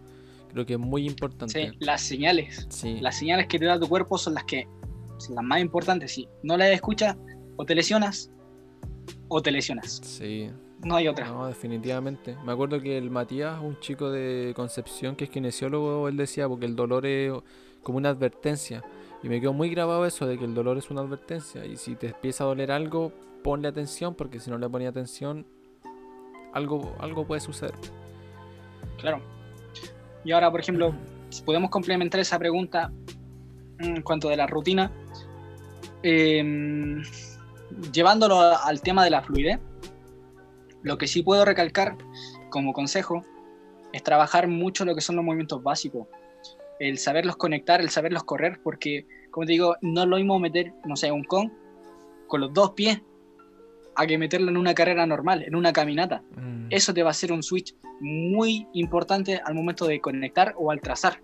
Creo que es muy importante. Sí, las señales. Sí. Las señales que te da tu cuerpo son las más importantes. Si no las escuchas, o te lesionas. Sí. No hay otra. No, definitivamente. Me acuerdo que el Matías, un chico de Concepción que es kinesiólogo, él decía, porque el dolor es como una advertencia. Y me quedó muy grabado eso de que el dolor es una advertencia. Y si te empieza a doler algo, ponle atención, porque si no le ponía atención, algo puede suceder. Claro. Y ahora, por ejemplo, podemos complementar esa pregunta en cuanto de la rutina, llevándolo al tema de la fluidez, lo que sí puedo recalcar como consejo es trabajar mucho lo que son los movimientos básicos, el saberlos conectar, el saberlos correr, porque, como te digo, no es lo mismo meter, no sé, un con los dos pies a que meterlo en una carrera normal, en una caminata. Eso te va a hacer un switch muy importante al momento de conectar o al trazar.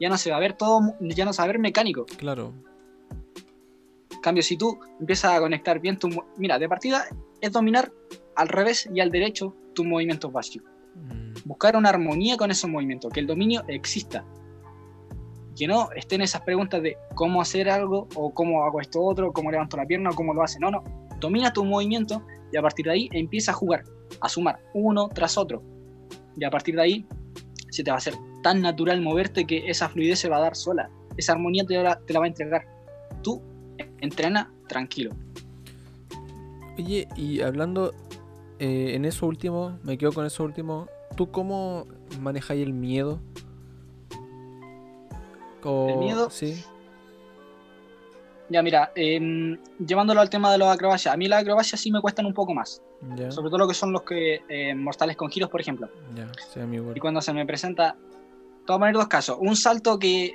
Ya no se va a ver todo, ya no se va a ver mecánico. Claro. En cambio, si tú empiezas a conectar bien tu... Mira, de partida es dominar al revés y al derecho tus movimientos básicos. Buscar una armonía con esos movimientos, que el dominio exista. Que no estén esas preguntas de cómo hacer algo, o cómo hago esto otro, cómo levanto la pierna, o cómo lo hace. No, no. Domina tu movimiento y a partir de ahí empieza a jugar, a sumar uno tras otro. Y a partir de ahí se te va a hacer tan natural moverte que esa fluidez se va a dar sola. Esa armonía te la va a entregar. Tú entrena tranquilo. Oye, y hablando en eso último, me quedo con eso último. ¿Tú cómo manejas el miedo? ¿El miedo? Sí. Ya, mira, llevándolo al tema de los acrobacias. A mí las acrobacias sí me cuestan un poco más. Yeah. Sobre todo lo que son los que mortales con giros, por ejemplo. Yeah, sí, a mí igual. Y cuando se me presenta... Te voy a poner dos casos. Un salto que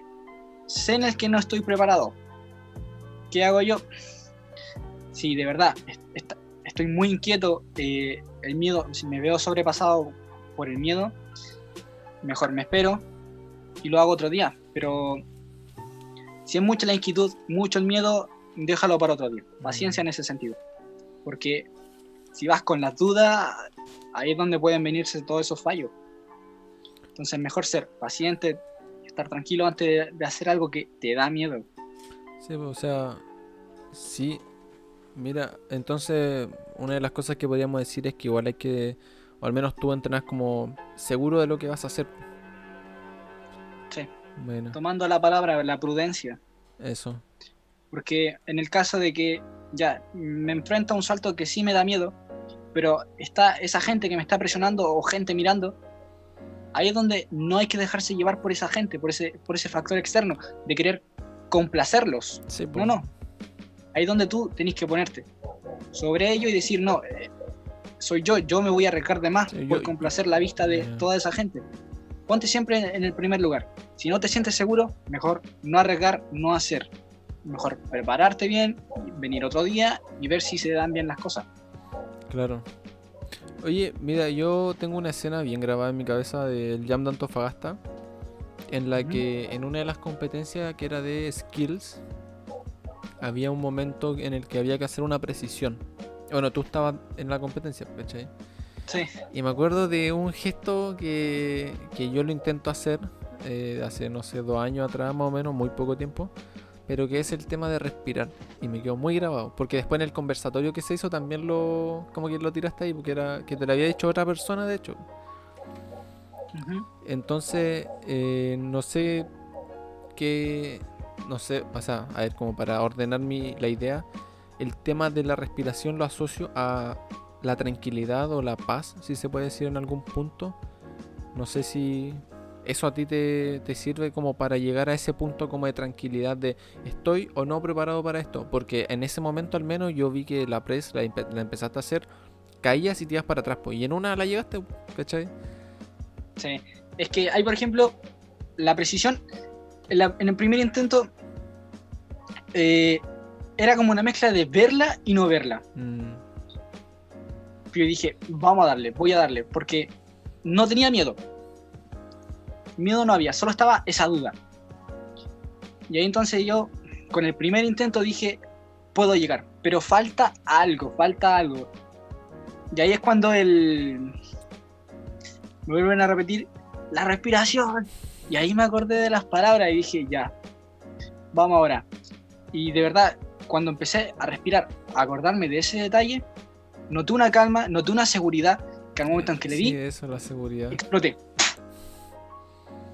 sé en el que no estoy preparado. ¿Qué hago yo? Sí, de verdad, estoy muy inquieto. El miedo, si me veo sobrepasado por el miedo, mejor me espero y lo hago otro día. Pero si es mucha la inquietud, mucho el miedo, déjalo para otro día. Paciencia en ese sentido. Porque si vas con las dudas, ahí es donde pueden venirse todos esos fallos. Entonces mejor ser paciente, estar tranquilo antes de hacer algo que te da miedo. Sí, o sea, sí. Mira, entonces una de las cosas que podríamos decir es que igual hay que, o al menos tú entrenas como seguro de lo que vas a hacer. Sí. Bueno. Tomando la palabra, la prudencia. Eso. Porque en el caso de que ya me enfrento a un salto que sí me da miedo, pero está esa gente que me está presionando o gente mirando, ahí es donde no hay que dejarse llevar por esa gente, por ese factor externo de querer complacerlos. Sí, pues. No. Ahí es donde tú tenés que ponerte sobre ello y decir, no, soy yo me voy a arriesgar de más, sí, por complacer la vista de toda esa gente. Ponte siempre en el primer lugar. Si no te sientes seguro, mejor no arriesgar, no hacer. Mejor prepararte bien, venir otro día y ver si se dan bien las cosas. Claro. Oye, mira, yo tengo una escena bien grabada en mi cabeza del Jam de Antofagasta, en la que en una de las competencias que era de skills, había un momento en el que había que hacer una precisión. Bueno, tú estabas en la competencia, ¿cachai? Sí. Y me acuerdo de un gesto que yo lo intento hacer hace, no sé, 2 años atrás, más o menos, muy poco tiempo, pero que es el tema de respirar. Y me quedó muy grabado, porque después en el conversatorio que se hizo también como que lo tiraste ahí, porque era que te lo había dicho otra persona, de hecho. Uh-huh. Entonces, como para ordenar la idea, el tema de la respiración lo asocio a la tranquilidad o la paz, si se puede decir en algún punto. No sé si eso a ti te sirve como para llegar a ese punto como de tranquilidad de estoy o no preparado para esto, porque en ese momento al menos yo vi que la press la empezaste a hacer, caías y te ibas para atrás, pues, y en una la llegaste, ¿cachai? Sí, es que hay, por ejemplo, la precisión en el primer intento era como una mezcla de verla y no verla. Yo dije, voy a darle, porque no tenía miedo no había, solo estaba esa duda. Y ahí entonces yo, con el primer intento, dije, puedo llegar, pero falta algo. Y ahí es cuando me vuelven a repetir, la respiración. Y ahí me acordé de las palabras y dije, ya, vamos ahora. Y de verdad, cuando empecé a respirar, a acordarme de ese detalle, noté una calma, noté una seguridad que al momento en que le di, la seguridad, exploté.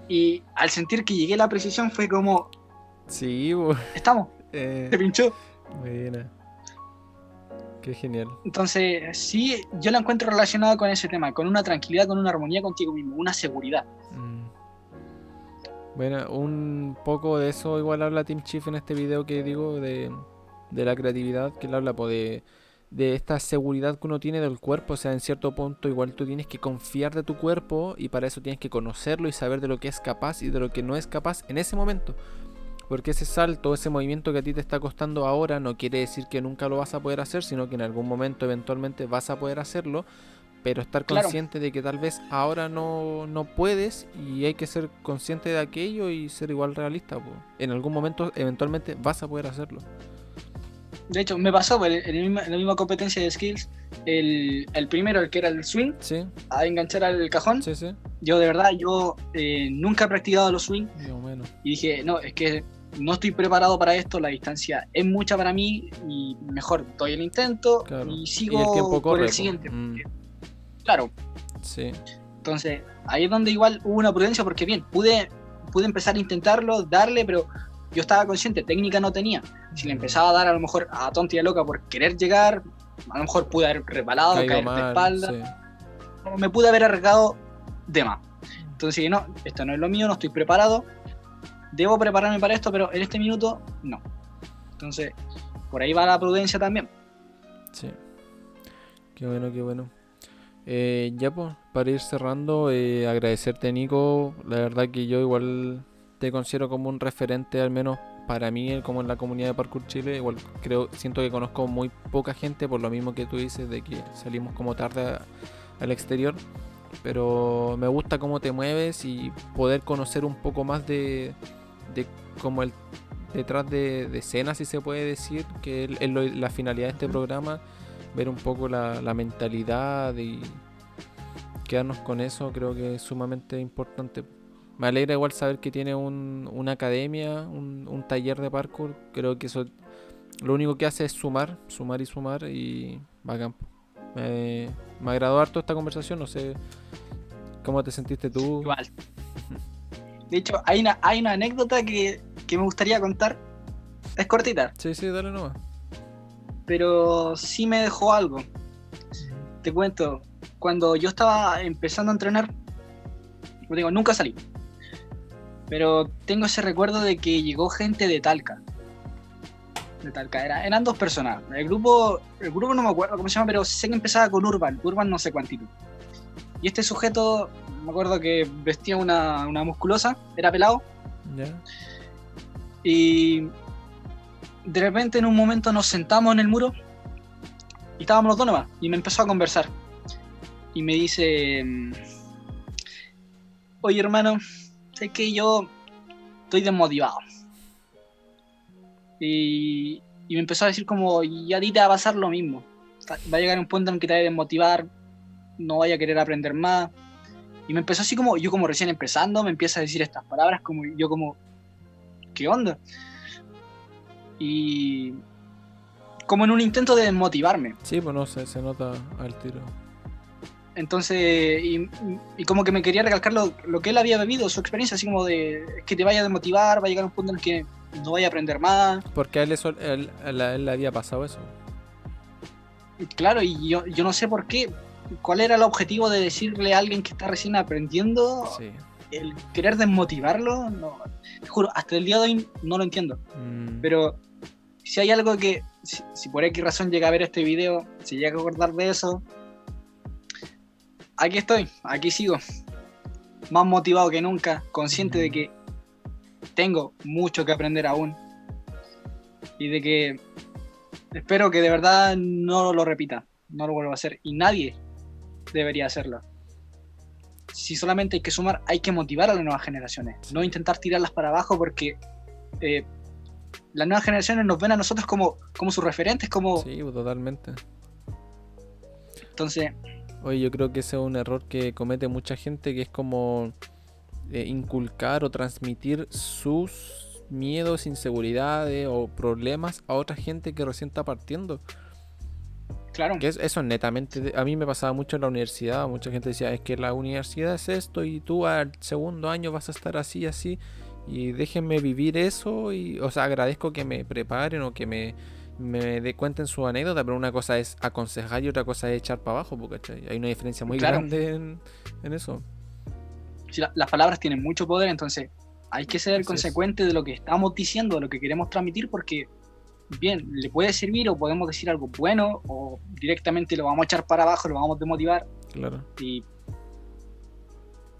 Y al sentir que llegué a la precisión fue como... Sí, estamos. Te pinchó. Buena. Qué genial. Entonces, sí, yo la encuentro relacionada con ese tema, con una tranquilidad, con una armonía contigo mismo, una seguridad. Bueno, un poco de eso igual habla Team Chief en este video que digo de la creatividad, que él habla de esta seguridad que uno tiene del cuerpo. O sea, en cierto punto igual tú tienes que confiar de tu cuerpo, y para eso tienes que conocerlo y saber de lo que es capaz y de lo que no es capaz en ese momento. Porque ese salto, ese movimiento que a ti te está costando ahora, no quiere decir que nunca lo vas a poder hacer, sino que en algún momento eventualmente vas a poder hacerlo. Pero estar consciente, claro, de que tal vez ahora no puedes, y hay que ser consciente de aquello y ser igual realista. En algún momento eventualmente vas a poder hacerlo. De hecho, me pasó en la misma competencia de skills, el primero, el que era el swing, sí, a enganchar al cajón. Sí, sí. Yo de verdad, nunca he practicado los swing. Bueno. Y dije, no, es que no estoy preparado para esto, la distancia es mucha para mí, y mejor doy el intento, claro, y sigo y el tiempo corre, por el siguiente. Claro. Sí. Entonces, ahí es donde igual hubo una prudencia, porque bien, pude empezar a intentarlo, darle, pero yo estaba consciente, técnica no tenía. Si le empezaba a dar a lo mejor a tonta y a loca por querer llegar, a lo mejor pude haber resbalado, caer de espalda. Sí. Me pude haber arriesgado de más. Entonces, no, esto no es lo mío, no estoy preparado. Debo prepararme para esto, pero en este minuto, no. Entonces, por ahí va la prudencia también. Sí. Qué bueno, qué bueno. Ya pues, para ir cerrando, agradecerte, Nico. La verdad que yo igual te considero como un referente, al menos para mí, como en la comunidad de Parkour Chile. Igual siento que conozco muy poca gente, por lo mismo que tú dices, de que salimos como tarde al exterior. Pero me gusta cómo te mueves y poder conocer un poco más de como el detrás de escena, si se puede decir, que es la finalidad de este programa. Ver un poco la mentalidad y quedarnos con eso, creo que es sumamente importante. Me alegra igual saber que tiene una academia, un taller de parkour. Creo que eso lo único que hace es sumar y bacán. Me agradó harto esta conversación, no sé cómo te sentiste tú. Igual. De hecho, hay una anécdota que me gustaría contar. Es cortita. Sí, dale nomás. Pero sí me dejó algo. Te cuento, cuando yo estaba empezando a entrenar, nunca salí, pero tengo ese recuerdo de que llegó gente de Talca. Eran dos personas. El grupo no me acuerdo cómo se llama, pero sé que empezaba con Urban no sé cuántito. Y este sujeto, me acuerdo que vestía una musculosa, era pelado. Yeah. Y de repente en un momento nos sentamos en el muro y estábamos los dos nomás, y me empezó a conversar y me dice: oye, hermano, sé que yo estoy desmotivado, y me empezó a decir como, y a ti te va a pasar lo mismo, va a llegar un punto en que te va a desmotivar, no vaya a querer aprender más. Y me empezó así como, yo como recién empezando, me empieza a decir estas palabras, como yo como, ¿qué onda? Y como en un intento de desmotivarme. Sí, pues no se nota al tiro. Entonces, y como que me quería recalcar lo que él había vivido, su experiencia, así como de que te vaya a desmotivar, va a llegar un punto en el que no vaya a aprender más. Porque a él le había pasado eso. Claro, y yo no sé por qué, cuál era el objetivo de decirle a alguien que está recién aprendiendo. Sí. El querer desmotivarlo, no, te juro, hasta el día de hoy no lo entiendo. Pero si hay algo que, si por X razón llega a ver este video, si llega a acordar de eso, aquí estoy, aquí sigo, más motivado que nunca, consciente de que tengo mucho que aprender aún, y de que espero que de verdad no lo repita, no lo vuelva a hacer, y nadie debería hacerlo. Si solamente hay que sumar, hay que motivar a las nuevas generaciones, no intentar tirarlas para abajo, porque las nuevas generaciones nos ven a nosotros como sus referentes, como... Sí, totalmente. Entonces... Oye, yo creo que ese es un error que comete mucha gente, que es como inculcar o transmitir sus miedos, inseguridades o problemas a otra gente que recién está partiendo. Claro. Que eso netamente, a mí me pasaba mucho en la universidad, mucha gente decía, es que la universidad es esto y tú al segundo año vas a estar así, así, y déjenme vivir eso, y o sea, agradezco que me preparen o que me cuenten su anécdota, pero una cosa es aconsejar y otra cosa es echar para abajo, porque hay una diferencia muy grande en eso. Sí, las palabras tienen mucho poder, entonces hay que ser consecuente de lo que estamos diciendo, de lo que queremos transmitir, porque bien, le puede servir o podemos decir algo bueno o directamente lo vamos a echar para abajo, lo vamos a desmotivar. Claro. Y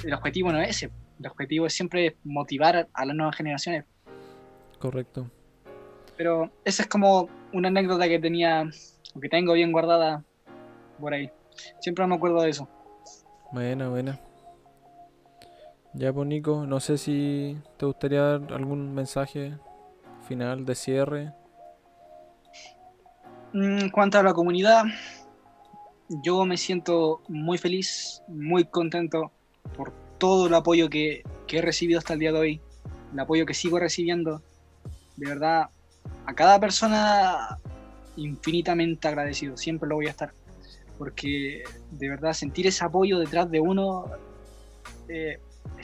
el objetivo no es ese, el objetivo es siempre motivar a las nuevas generaciones. Correcto. Pero esa es como una anécdota que tenía, o que tengo bien guardada por ahí. Siempre me acuerdo de eso. Buena, buena. Ya, pues Nico, no sé si te gustaría dar algún mensaje final de cierre. En cuanto a la comunidad, yo me siento muy feliz, muy contento por todo el apoyo que he recibido hasta el día de hoy, el apoyo que sigo recibiendo. De verdad, a cada persona infinitamente agradecido, siempre lo voy a estar, porque de verdad sentir ese apoyo detrás de uno es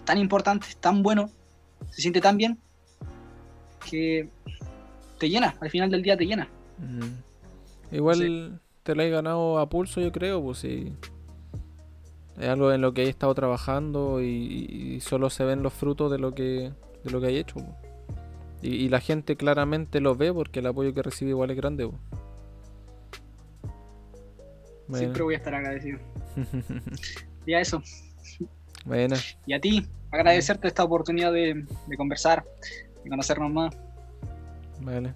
tan importante, es tan bueno, se siente tan bien que te llena, al final del día te llena. Igual sí, te lo has ganado a pulso, yo creo, pues sí. Es algo en lo que he estado trabajando y solo se ven los frutos de lo que hay hecho. Y la gente claramente lo ve porque el apoyo que recibe igual es grande. Bueno. Siempre voy a estar agradecido. Y a eso. Bueno. Y a ti, agradecerte esta oportunidad de conversar, de conocernos más. Vale.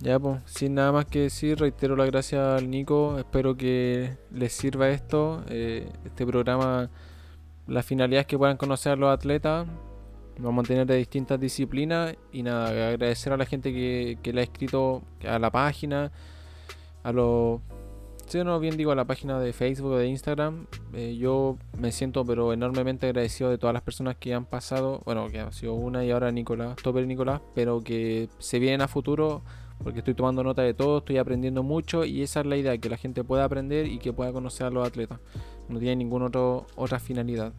Ya, pues, sin nada más que decir, reitero las gracias al Nico. Espero que les sirva esto, este programa. La finalidad es que puedan conocer a los atletas. Vamos a tener de distintas disciplinas. Y nada, agradecer a la gente que le ha escrito a la página, a los... si no bien digo, a la página de Facebook o de Instagram. Yo me siento pero enormemente agradecido de todas las personas que han pasado. Bueno, que ha sido una y ahora Nicolás, Topper y Nicolás, pero que se vienen a futuro, porque estoy tomando nota de todo, estoy aprendiendo mucho y esa es la idea, que la gente pueda aprender y que pueda conocer a los atletas. No tiene ninguna otra finalidad.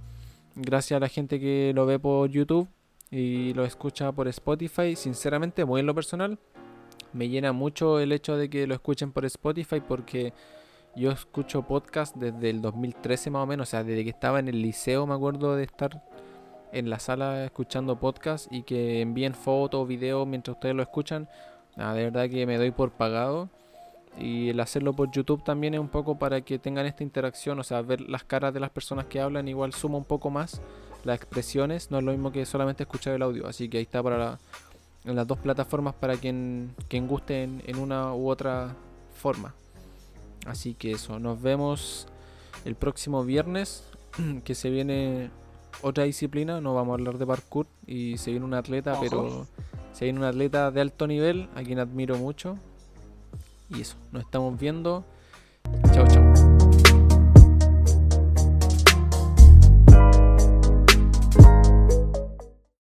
Gracias a la gente que lo ve por YouTube y lo escucha por Spotify. Sinceramente, muy en lo personal, me llena mucho el hecho de que lo escuchen por Spotify, porque yo escucho podcast desde el 2013 más o menos. O sea, desde que estaba en el liceo me acuerdo de estar en la sala escuchando podcast y que envíen fotos o videos mientras ustedes lo escuchan. Ah, de verdad que me doy por pagado. Y el hacerlo por YouTube también es un poco para que tengan esta interacción. O sea, ver las caras de las personas que hablan igual suma un poco más. Las expresiones no es lo mismo que solamente escuchar el audio. Así que ahí está para en las dos plataformas, para quien guste en una u otra forma. Así que eso, nos vemos el próximo viernes, que se viene otra disciplina. No vamos a hablar de parkour y se viene un atleta, ojo, pero... si hay un atleta de alto nivel, a quien admiro mucho. Y eso, nos estamos viendo.